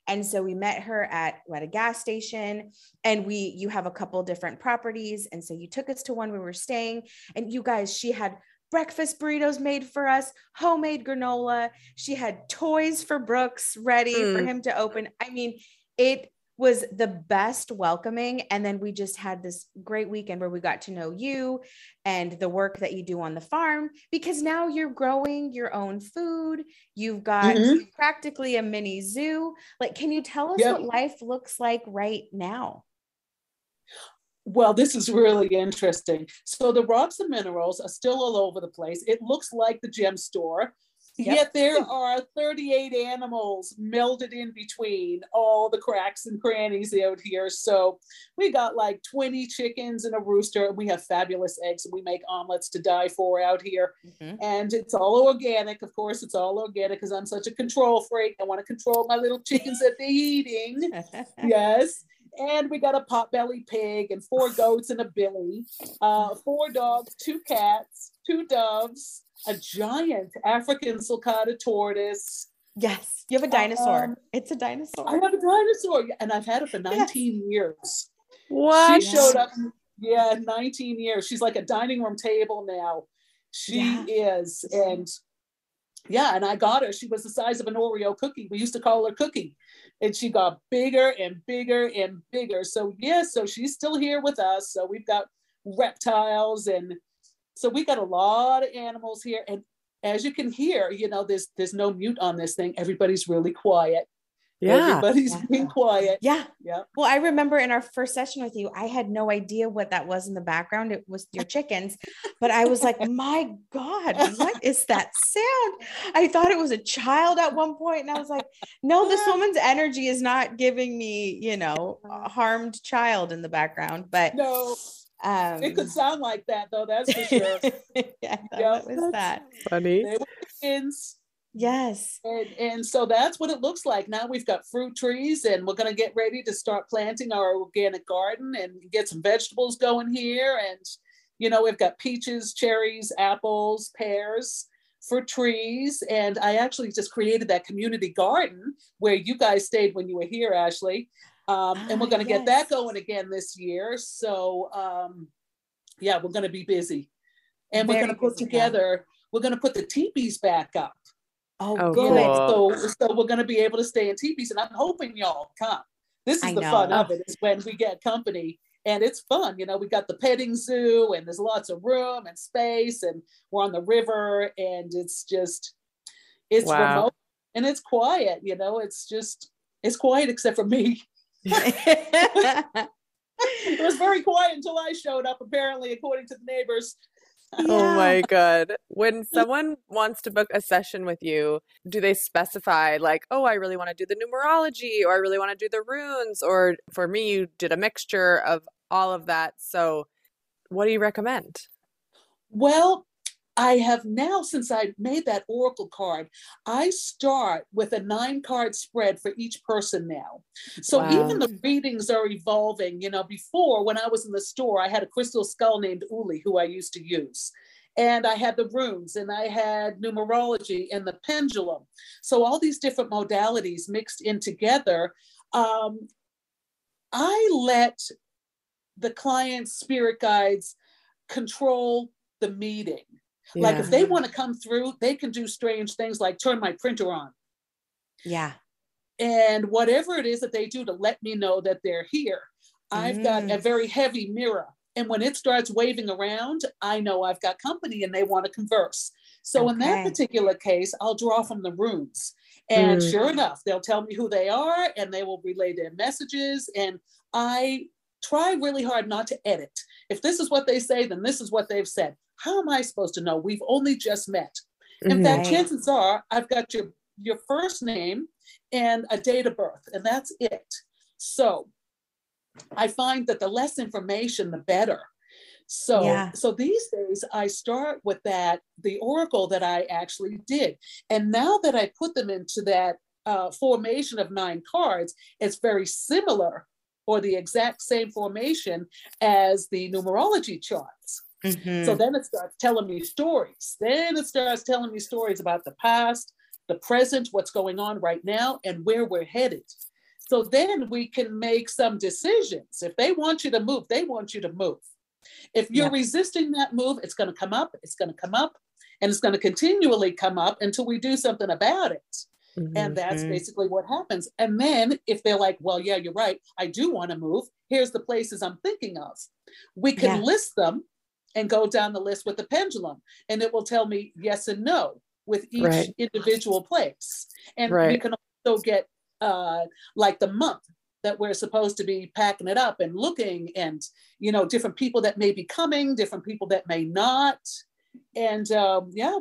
And so we met her at a gas station, and you have a couple different properties. And so you took us to one where we were staying, and you guys, she had breakfast burritos made for us, homemade granola. She had toys for Brooks ready for him to open. I mean, it was the best welcoming. And then we just had this great weekend where we got to know you and the work that you do on the farm, because now you're growing your own food. You've got practically a mini zoo. Like, can you tell us what life looks like right now? Well, this is really interesting. So the rocks and minerals are still all over the place. It looks like the gem store. Yep. Yet there are 38 animals melded in between all the cracks and crannies out here. So we got like 20 chickens and a rooster, and we have fabulous eggs, and we make omelets to die for out here. Mm-hmm. And it's all organic. Of course, it's all organic because I'm such a control freak. I want to control my little chickens that they're eating. Yes. And we got a potbelly pig and 4 goats and a billy, 4 dogs, 2 cats, 2 doves, a giant African sulcata tortoise. Yes, you have a dinosaur. It's a dinosaur. I have a dinosaur, and I've had it for 19 years. What? She showed up, 19 years. She's like a dining room table now. She is, and... yeah, and I got her. She was the size of an Oreo cookie. We used to call her Cookie. And she got bigger and bigger and bigger. So, so she's still here with us. So we've got reptiles. And so we got a lot of animals here. And as you can hear, there's no mute on this thing. Everybody's really quiet. Yeah. Everybody's being quiet. Yeah. Yeah. Well, I remember in our first session with you, I had no idea what that was in the background. It was your chickens, but I was like, my God, what is that sound? I thought it was a child at one point. And I was like, no, this woman's energy is not giving me, a harmed child in the background, but no. It could sound like that though. That's for sure. What was that? Funny. They were chickens. Yes. And so that's what it looks like. Now we've got fruit trees, and we're going to get ready to start planting our organic garden and get some vegetables going here. And, we've got peaches, cherries, apples, pears for trees. And I actually just created that community garden where you guys stayed when you were here, Ashley. And we're going to get that going again this year. So, we're going to be busy, and we're going to put the teepees back up. Oh, good. Cool. So we're going to be able to stay in teepees, and I'm hoping y'all come. This is the fun of it, is when we get company, and it's fun. We got the petting zoo, and there's lots of room and space, and we're on the river, and it's remote and it's quiet. It's quiet except for me. It was very quiet until I showed up, apparently, according to the neighbors. Yeah. Oh my God. When someone wants to book a session with you, do they specify like, oh, I really want to do the numerology, or I really want to do the runes, or for me, you did a mixture of all of that. So what do you recommend? Well, I have now, since I made that Oracle card, I start with a 9-card spread for each person now. So even the readings are evolving. Before, when I was in the store, I had a crystal skull named Uli, who I used to use. And I had the runes, and I had numerology and the pendulum. So all these different modalities mixed in together. I let the client's spirit guides control the meeting. Yeah. Like if they want to come through, they can do strange things like turn my printer on. Yeah. And whatever it is that they do to let me know that they're here. I've got a very heavy mirror, and when it starts waving around, I know I've got company and they want to converse. So in that particular case, I'll draw from the runes, and sure enough, they'll tell me who they are, and they will relay their messages. And I try really hard not to edit. If this is what they say, then this is what they've said. How am I supposed to know? We've only just met. In fact, chances are I've got your first name and a date of birth, and that's it. So I find that the less information, the better. So, so these days I start with that, the Oracle that I actually did. And now that I put them into that formation of 9 cards, it's very similar or the exact same formation as the numerology charts. Mm-hmm. So then it starts telling me stories. Then it starts telling me stories about the past, the present, what's going on right now, and where we're headed. So then we can make some decisions. If they want you to move, they want you to move. If you're resisting that move, it's going to come up, it's going to come up, and it's going to continually come up until we do something about it. Mm-hmm. And that's basically what happens. And then if they're like, well, yeah, you're right, I do want to move. Here's the places I'm thinking of. We can list them and go down the list with the pendulum, and it will tell me yes and no with each individual place. And we can also get like the month that we're supposed to be packing it up and looking, and, different people that may be coming, different people that may not. And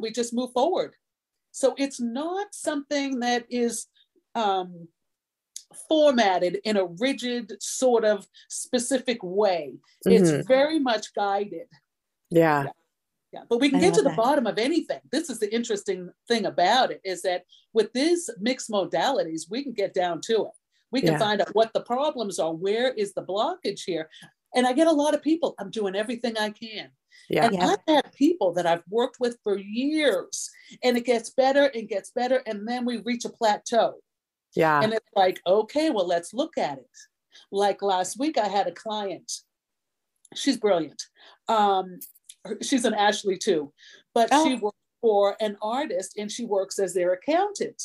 we just move forward. So it's not something that is formatted in a rigid sort of specific way. Mm-hmm. It's very much guided. Yeah. Yeah. But we can get to the bottom of anything. This is the interesting thing about it, is that with these mixed modalities, we can get down to it. We can find out what the problems are. Where is the blockage here? And I get a lot of people, I'm doing everything I can. Yeah. And I've had people that I've worked with for years, and it gets better and gets better. And then we reach a plateau. Yeah. And it's like, okay, well, let's look at it. Like last week, I had a client. She's brilliant. She's an Ashley too, but she works for an artist and she works as their accountant.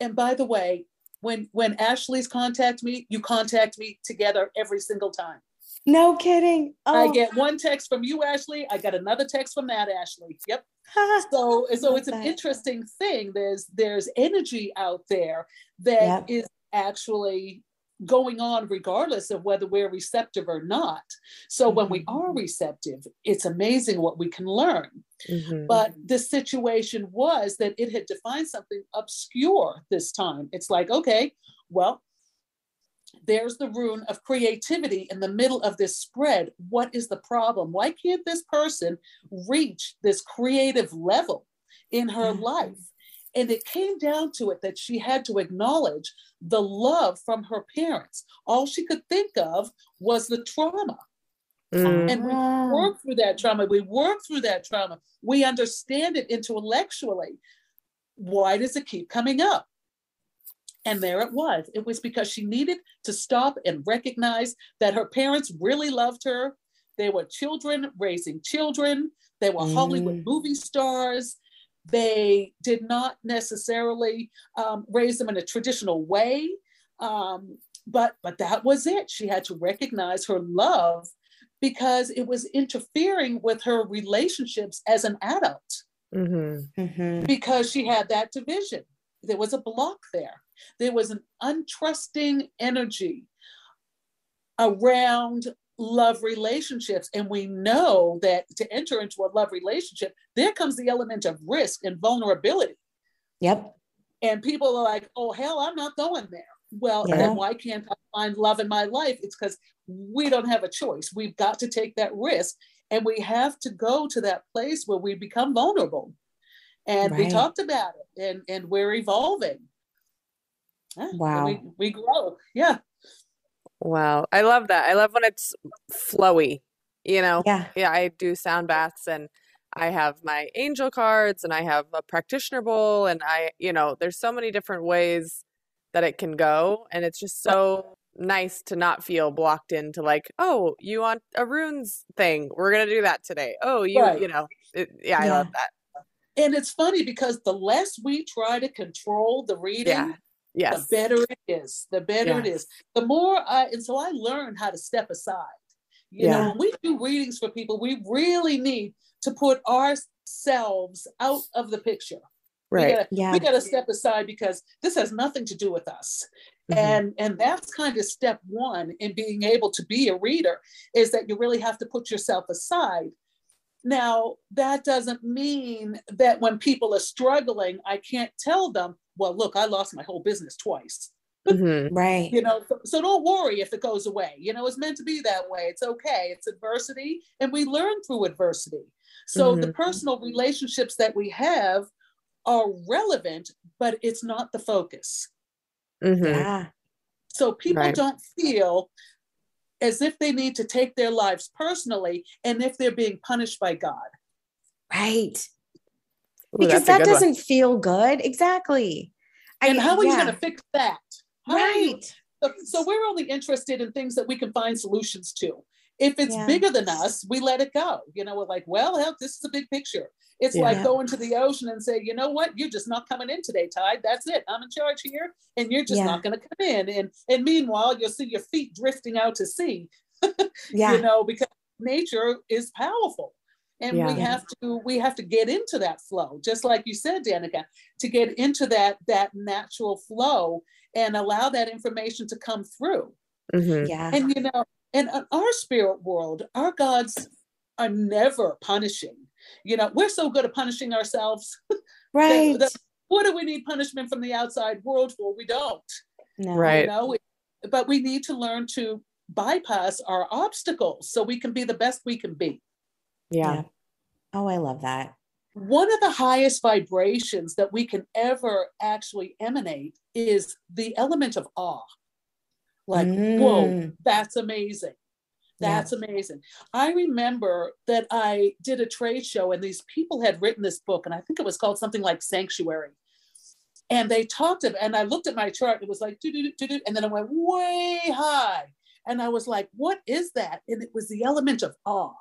And by the way, when Ashley's contact me, you contact me together every single time. No kidding. Oh. I get one text from you, Ashley. I got another text from that Ashley. Yep. So it's an interesting thing. There's energy out there that is actually going on regardless of whether we're receptive or not. So when we are receptive, it's amazing what we can learn. Mm-hmm. But the situation was that it had defined something obscure this time. It's like, okay, well, there's the rune of creativity in the middle of this spread. What is the problem? Why can't this person reach this creative level in her life? And it came down to it that she had to acknowledge the love from her parents. All she could think of was the trauma. Mm. And we work through that trauma. We understand it intellectually. Why does it keep coming up? And there it was. It was because she needed to stop and recognize that her parents really loved her. They were children raising children. They were Hollywood movie stars. They did not necessarily raise them in a traditional way. But that was it. She had to recognize her love because it was interfering with her relationships as an adult. Mm-hmm. Mm-hmm. Because she had that division. There was a block there. There was an untrusting energy around love relationships. And we know that to enter into a love relationship, there comes the element of risk and vulnerability. Yep. And people are like, oh, hell, I'm not going there. Well, then why can't I find love in my life? It's because we don't have a choice. We've got to take that risk. And we have to go to that place where we become vulnerable. And we talked about it, and we're evolving. Wow. We grow. Yeah. Wow. I love that. I love when it's flowy, you know? Yeah. Yeah. I do sound baths and I have my angel cards and I have a practitioner bowl and I, you know, there's so many different ways that it can go. And it's just so nice to not feel blocked into like, oh, you want a runes thing. We're going to do that today. Oh, you know, I love that. And it's funny because the less we try to control the reading, yes. the better it is. The better it is. The more I learned how to step aside. You know, when we do readings for people, we really need to put ourselves out of the picture. Right. We got to step aside because this has nothing to do with us. Mm-hmm. And that's kind of step one in being able to be a reader, is that you really have to put yourself aside. Now, that doesn't mean that when people are struggling, I can't tell them, well, look, I lost my whole business twice. Mm-hmm. Right. You know, so don't worry if it goes away. You know, it's meant to be that way. It's okay. It's adversity. And we learn through adversity. So the personal relationships that we have are relevant, but it's not the focus. Mm-hmm. Yeah. So people don't feel as if they need to take their lives personally and if they're being punished by God. Right. Ooh, because that doesn't feel good. Exactly. And how are you going to fix that? So we're only interested in things that we can find solutions to. If it's bigger than us, we let it go. You know, we're like, well, hell, this is a big picture. It's like going to the ocean and say, you know what? You're just not coming in today, Tide. That's it. I'm in charge here. And you're just not going to come in. And meanwhile, you'll see your feet drifting out to sea, you know, because nature is powerful. And we have to get into that flow, just like you said, Danica, to get into that natural flow and allow that information to come through. Mm-hmm. Yeah. And, you know, and our spirit world, our gods are never punishing. You know, we're so good at punishing ourselves. Right. What do we need punishment from the outside world for? We don't. No. Right. You know, but we need to learn to bypass our obstacles so we can be the best we can be. Yeah. Yeah. Oh, I love that. One of the highest vibrations that we can ever actually emanate is the element of awe. Like, whoa, that's amazing. That's amazing. I remember that I did a trade show and these people had written this book, and I think it was called something like Sanctuary. And they talked of, and I looked at my chart, it was like, doo-doo-doo-doo-doo, and then I went way high. And I was like, what is that? And it was the element of awe.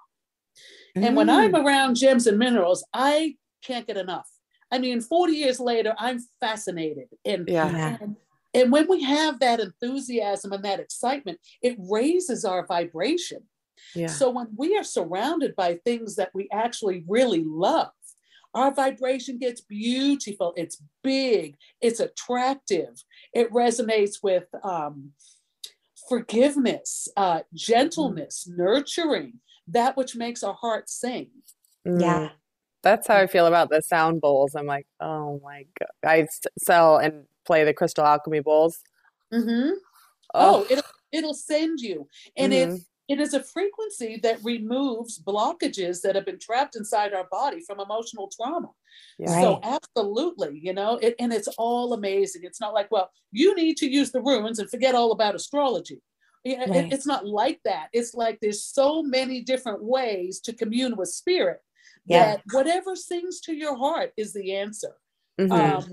And when I'm around gems and minerals, I can't get enough. I mean, 40 years later, I'm fascinated. And when we have that enthusiasm and that excitement, it raises our vibration. Yeah. So when we are surrounded by things that we actually really love, our vibration gets beautiful. It's big. It's attractive. It resonates with forgiveness, gentleness, nurturing, that which makes our heart sing. Yeah. That's how I feel about the sound bowls. I'm like, oh my God. I sell and play the crystal alchemy bowls. Mm-hmm. Oh, it'll send you. And it is a frequency that removes blockages that have been trapped inside our body from emotional trauma. Right. So absolutely, you know, and it's all amazing. It's not like, well, you need to use the runes and forget all about astrology. Right. It's not like that. It's like there's so many different ways to commune with spirit that whatever sings to your heart is the answer. And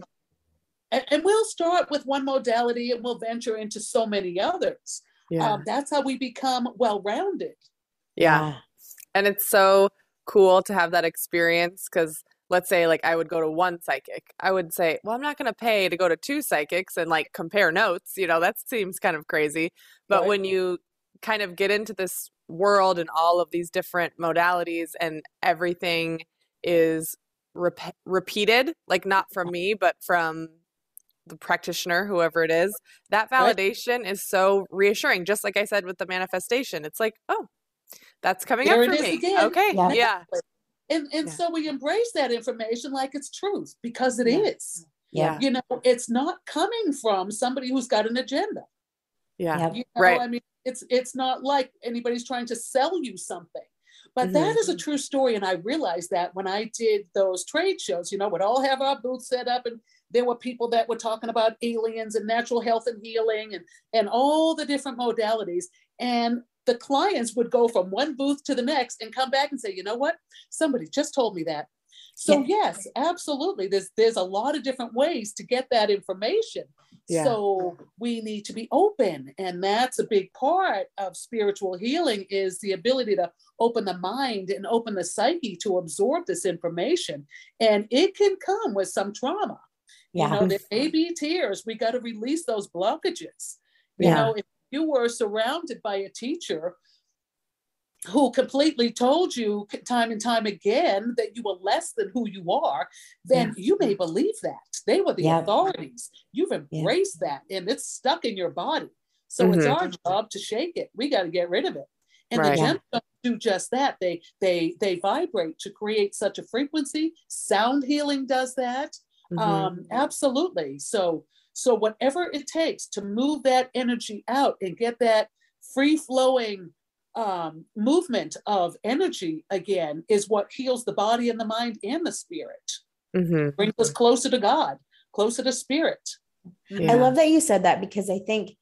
we'll start with one modality and we'll venture into so many others. Yeah. That's how we become well-rounded. Yeah. And it's so cool to have that experience because let's say like I would go to one psychic. I would say, well, I'm not going to pay to go to two psychics and like compare notes. You know, that seems kind of crazy. But when you kind of get into this world and all of these different modalities and everything is repeated, like not from me, but from the practitioner, whoever it is, that validation is so reassuring. Just like I said with the manifestation, it's like, oh, that's coming up for me. Again. Okay. Yeah. And so we embrace that information like it's truth because it is. Yeah. You know, it's not coming from somebody who's got an agenda. Yeah. You know, right. I mean, it's not like anybody's trying to sell you something. But that is a true story. And I realized that when I did those trade shows, you know, we'd all have our booth set up and there were people that were talking about aliens and natural health and healing and all the different modalities. And the clients would go from one booth to the next and come back and say, you know what, somebody just told me that. So yes, absolutely. There's a lot of different ways to get that information. Yeah. So we need to be open. And that's a big part of spiritual healing is the ability to open the mind and open the psyche to absorb this information. And it can come with some trauma. Yeah. You know, there may be tears. We got to release those blockages. You know, if you were surrounded by a teacher who completely told you time and time again that you were less than who you are, then you may believe that. They were the authorities. You've embraced that and it's stuck in your body. So it's our job to shake it. We got to get rid of it. And the gemstones do just that. They vibrate to create such a frequency. Sound healing does that. Absolutely. So whatever it takes to move that energy out and get that free flowing movement of energy again is what heals the body and the mind and the spirit. Brings us closer to God, closer to spirit. I love that you said that because I think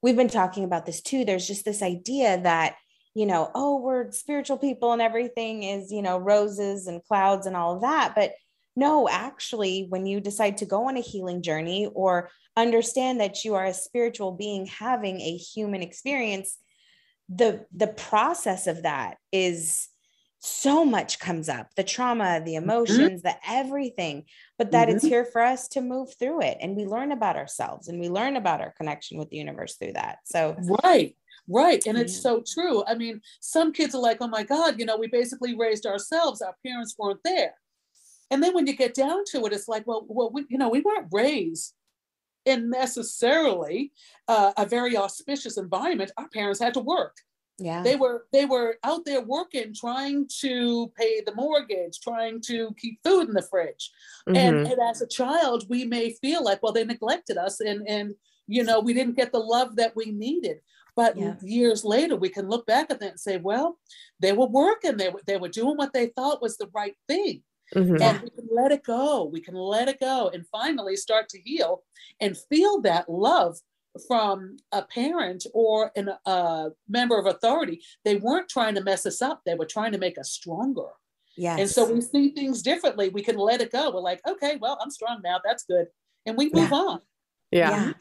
we've been talking about this too. There's just this idea that, you know, oh, we're spiritual people and everything is, you know, roses and clouds and all of that. But no, actually, when you decide to go on a healing journey or understand that you are a spiritual being having a human experience, the process of that is so much comes up, the trauma, the emotions, the everything, but that it's here for us to move through it. And we learn about ourselves and we learn about our connection with the universe through that. So Right. And it's so true. I mean, some kids are like, oh my God, you know, we basically raised ourselves. Our parents weren't there. And then when you get down to it, it's like, well, we, you know, we weren't raised in necessarily a very auspicious environment. Our parents had to work. Yeah. They were out there working, trying to pay the mortgage, trying to keep food in the fridge. Mm-hmm. And as a child, we may feel like, well, they neglected us and you know, we didn't get the love that we needed. But yeah. years later, we can look back at that and say, well, they were working. They were doing what they thought was the right thing. Mm-hmm. And we can let it go. We can let it go and finally start to heal and feel that love from a parent or a member of authority. They weren't trying to mess us up. They were trying to make us stronger. Yes. And so we see things differently. We can let it go. We're like, okay, well, I'm strong now. That's good. And we move on. Yeah. yeah.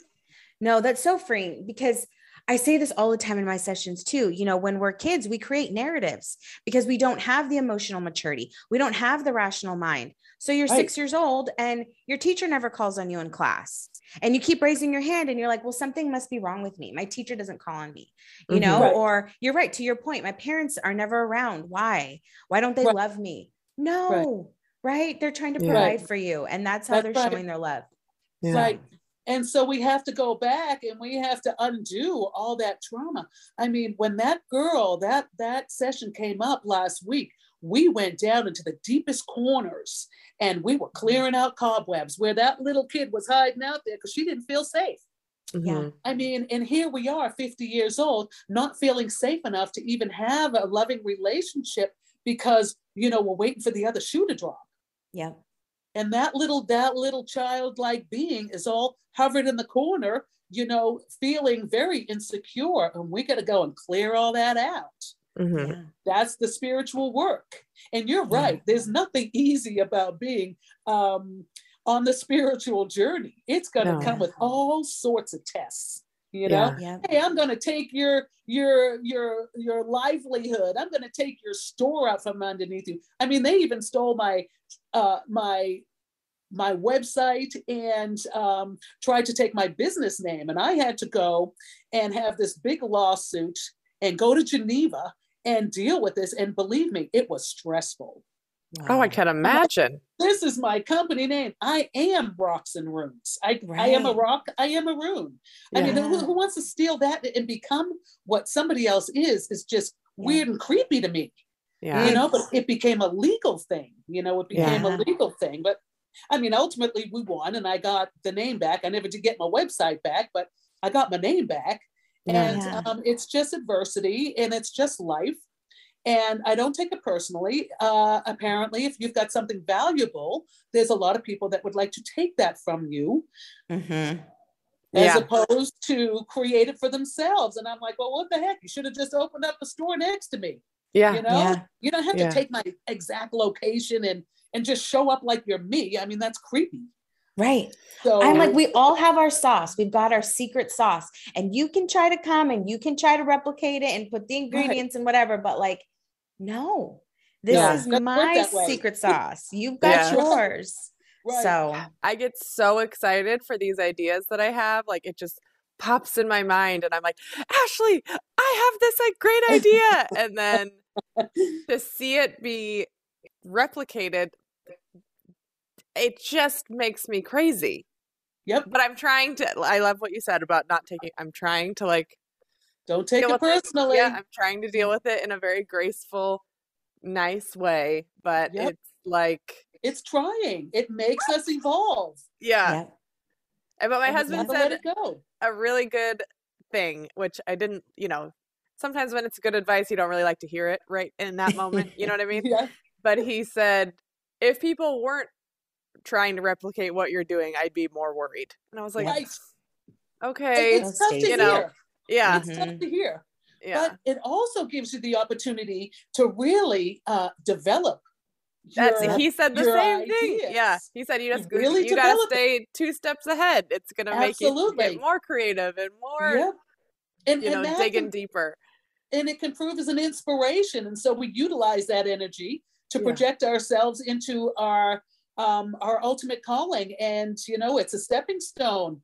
No, that's so freeing, because I say this all the time in my sessions too. You know, when we're kids, we create narratives because we don't have the emotional maturity. We don't have the rational mind. So you're 6 years old and your teacher never calls on you in class and you keep raising your hand and you're like, well, something must be wrong with me. My teacher doesn't call on me, you mm-hmm. know, right. or you're right. To your point, my parents are never around. Why don't they right. love me? No, right. right. They're trying to provide right. for you. And that's how that's they're right. showing their love. Yeah. Right. And so we have to go back and we have to undo all that trauma. I mean, when that girl, that session came up last week, we went down into the deepest corners and we were clearing out cobwebs where that little kid was hiding out there because she didn't feel safe. Yeah. I mean, and here we are 50 years old, not feeling safe enough to even have a loving relationship because, you know, we're waiting for the other shoe to drop. Yeah. And that little childlike being is all hovered in the corner, you know, feeling very insecure. And we got to go and clear all that out. Mm-hmm. Yeah. That's the spiritual work. And you're right. Yeah. There's nothing easy about being on the spiritual journey. It's going to come with all sorts of tests. You know, yeah. hey, I'm going to take your livelihood. I'm going to take your store out from underneath you. I mean, they even stole my website and tried to take my business name. And I had to go and have this big lawsuit and go to Geneva and deal with this. And believe me, it was stressful. Oh, I can imagine. This is my company name. I am Rocks and Runes. I am a rock. I am a rune. Yeah. I mean, who wants to steal that and become what somebody else is just weird and creepy to me. Yeah. You know, but it became a legal thing. You know, it became a legal thing. But I mean, ultimately we won and I got the name back. I never did get my website back, but I got my name back. And it's just adversity and it's just life. And I don't take it personally. Apparently, if you've got something valuable, there's a lot of people that would like to take that from you mm-hmm. as opposed to create it for themselves. And I'm like, well, what the heck? You should have just opened up a store next to me. Yeah. You know, you don't have to take my exact location and just show up like you're me. I mean, that's creepy. Right. So I'm like, we all have our sauce. We've got our secret sauce and you can try to come and you can try to replicate it and put the ingredients and whatever, but like, no, this is my secret sauce. You've got yours. Right. So I get so excited for these ideas that I have. Like it just pops in my mind and I'm like, Ashley, I have this like great idea. And then to see it be replicated, it just makes me crazy. Yep. But I'm trying to, I love what you said about not taking, I'm trying to like. Don't take it personally. Yeah, I'm trying to deal with it in a very graceful, nice way. But it's like. It's trying. It makes us evolve. Yeah. But my husband said a really good thing, which I didn't, you know, sometimes when it's good advice, you don't really like to hear it right in that moment. You know what I mean? Yeah. But he said, if people weren't trying to replicate what you're doing, I'd be more worried. And I was like, okay, it's tough to hear. It's tough to hear. Yeah. But it also gives you the opportunity to really develop. He said the same thing. Yeah. He said you gotta stay two steps ahead. It's gonna make you get more creative and more and digging deeper. And it can prove as an inspiration. And so we utilize that energy to project ourselves into our ultimate calling. And, you know, it's a stepping stone.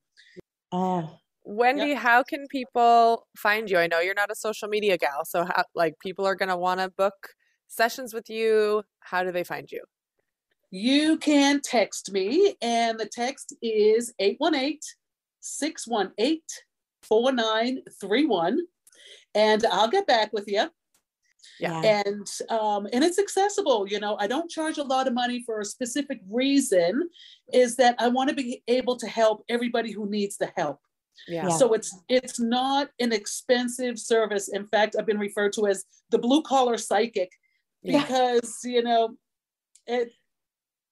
Oh, Wendy, how can people find you? I know you're not a social media gal. So how, like, people are going to want to book sessions with you. How do they find you? You can text me. And the text is 818-618-4931. and I'll get back with you. Yeah. And it's accessible. You know, I don't charge a lot of money for a specific reason, is that I want to be able to help everybody who needs the help. Yeah. So it's not an expensive service. In fact, I've been referred to as the blue collar psychic, because, you know,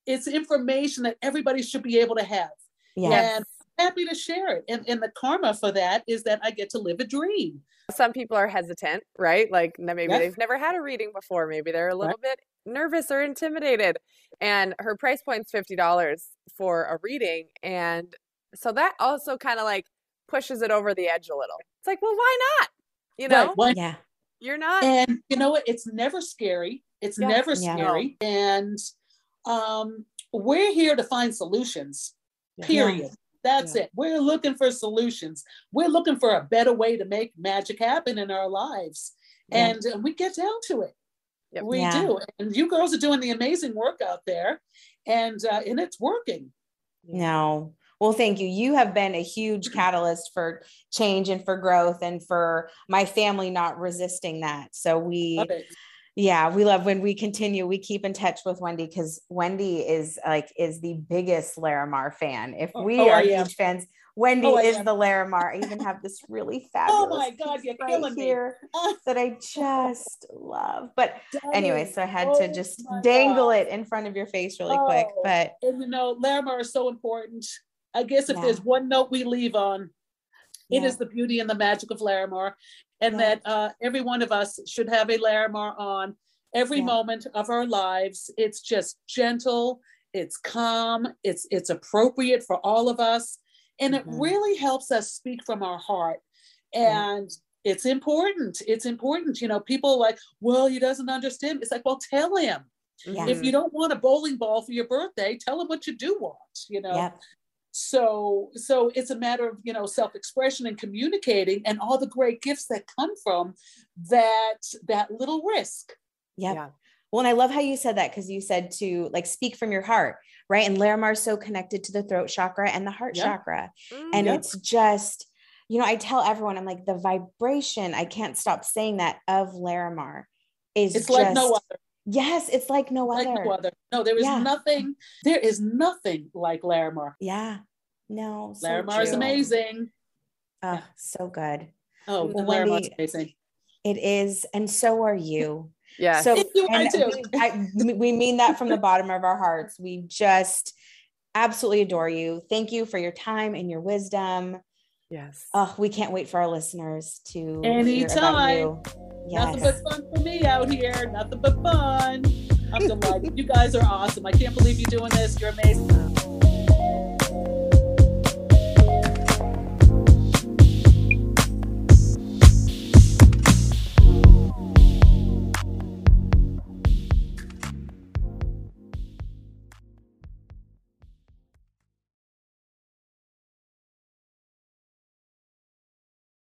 it's information that everybody should be able to have. Yes. And I'm happy to share it. And the karma for that is that I get to live a dream. Some people are hesitant, right? Like maybe they've never had a reading before. Maybe they're a little bit nervous or intimidated. And her price point's $50 for a reading. And so that also kind of like pushes it over the edge a little. It's like, well, why not? You know? Right. Why? Yeah. You're not. And you know what? It's never scary. It's never scary. No. And we're here to find solutions, period. Yeah. That's it. We're looking for solutions. We're looking for a better way to make magic happen in our lives. Yeah. And we get down to it. Yep. We do. And you girls are doing the amazing work out there, and it's working. No. Well, thank you. You have been a huge catalyst for change and for growth and for my family not resisting that. So we love when we continue, we keep in touch with Wendy, because Wendy is the biggest Larimar fan. If we are huge fans, Wendy is the Larimar. I even have this really fabulous you're killing here me. That I just love. But anyway, so I had to just dangle it in front of your face really quick. But and you know, Larimar is so important. I guess if there's one note we leave on, it is the beauty and the magic of Larimar, and that every one of us should have a Larimar on every moment of our lives. It's just gentle, it's calm, it's appropriate for all of us, and it really helps us speak from our heart. And it's important. It's important. You know, people are like, well, he doesn't understand. It's like, well, tell him. Yeah. If you don't want a bowling ball for your birthday, tell him what you do want, you know. Yeah. So it's a matter of, you know, self-expression and communicating and all the great gifts that come from that little risk. Yep. Yeah. Well, and I love how you said that, because you said to like speak from your heart, right? And Larimar is so connected to the throat chakra and the heart chakra. And it's just, you know, I tell everyone, I'm like, the vibration, I can't stop saying that, of Larimar is it's just like no other. Yes, it's like no other. Like no other. No, there is nothing. There is nothing like Larimar. Yeah. No. Larimar is amazing. Oh, so good. Oh, well, Wendy, Larimar's amazing. It is, and so are you. Yeah. So you are too. We mean that from the bottom of our hearts. We just absolutely adore you. Thank you for your time and your wisdom. Yes. Oh, we can't wait for our listeners to hear about you. Yes. Nothing but fun for me out here. Nothing but fun. I'm delighted. You guys are awesome. I can't believe you're doing this. You're amazing.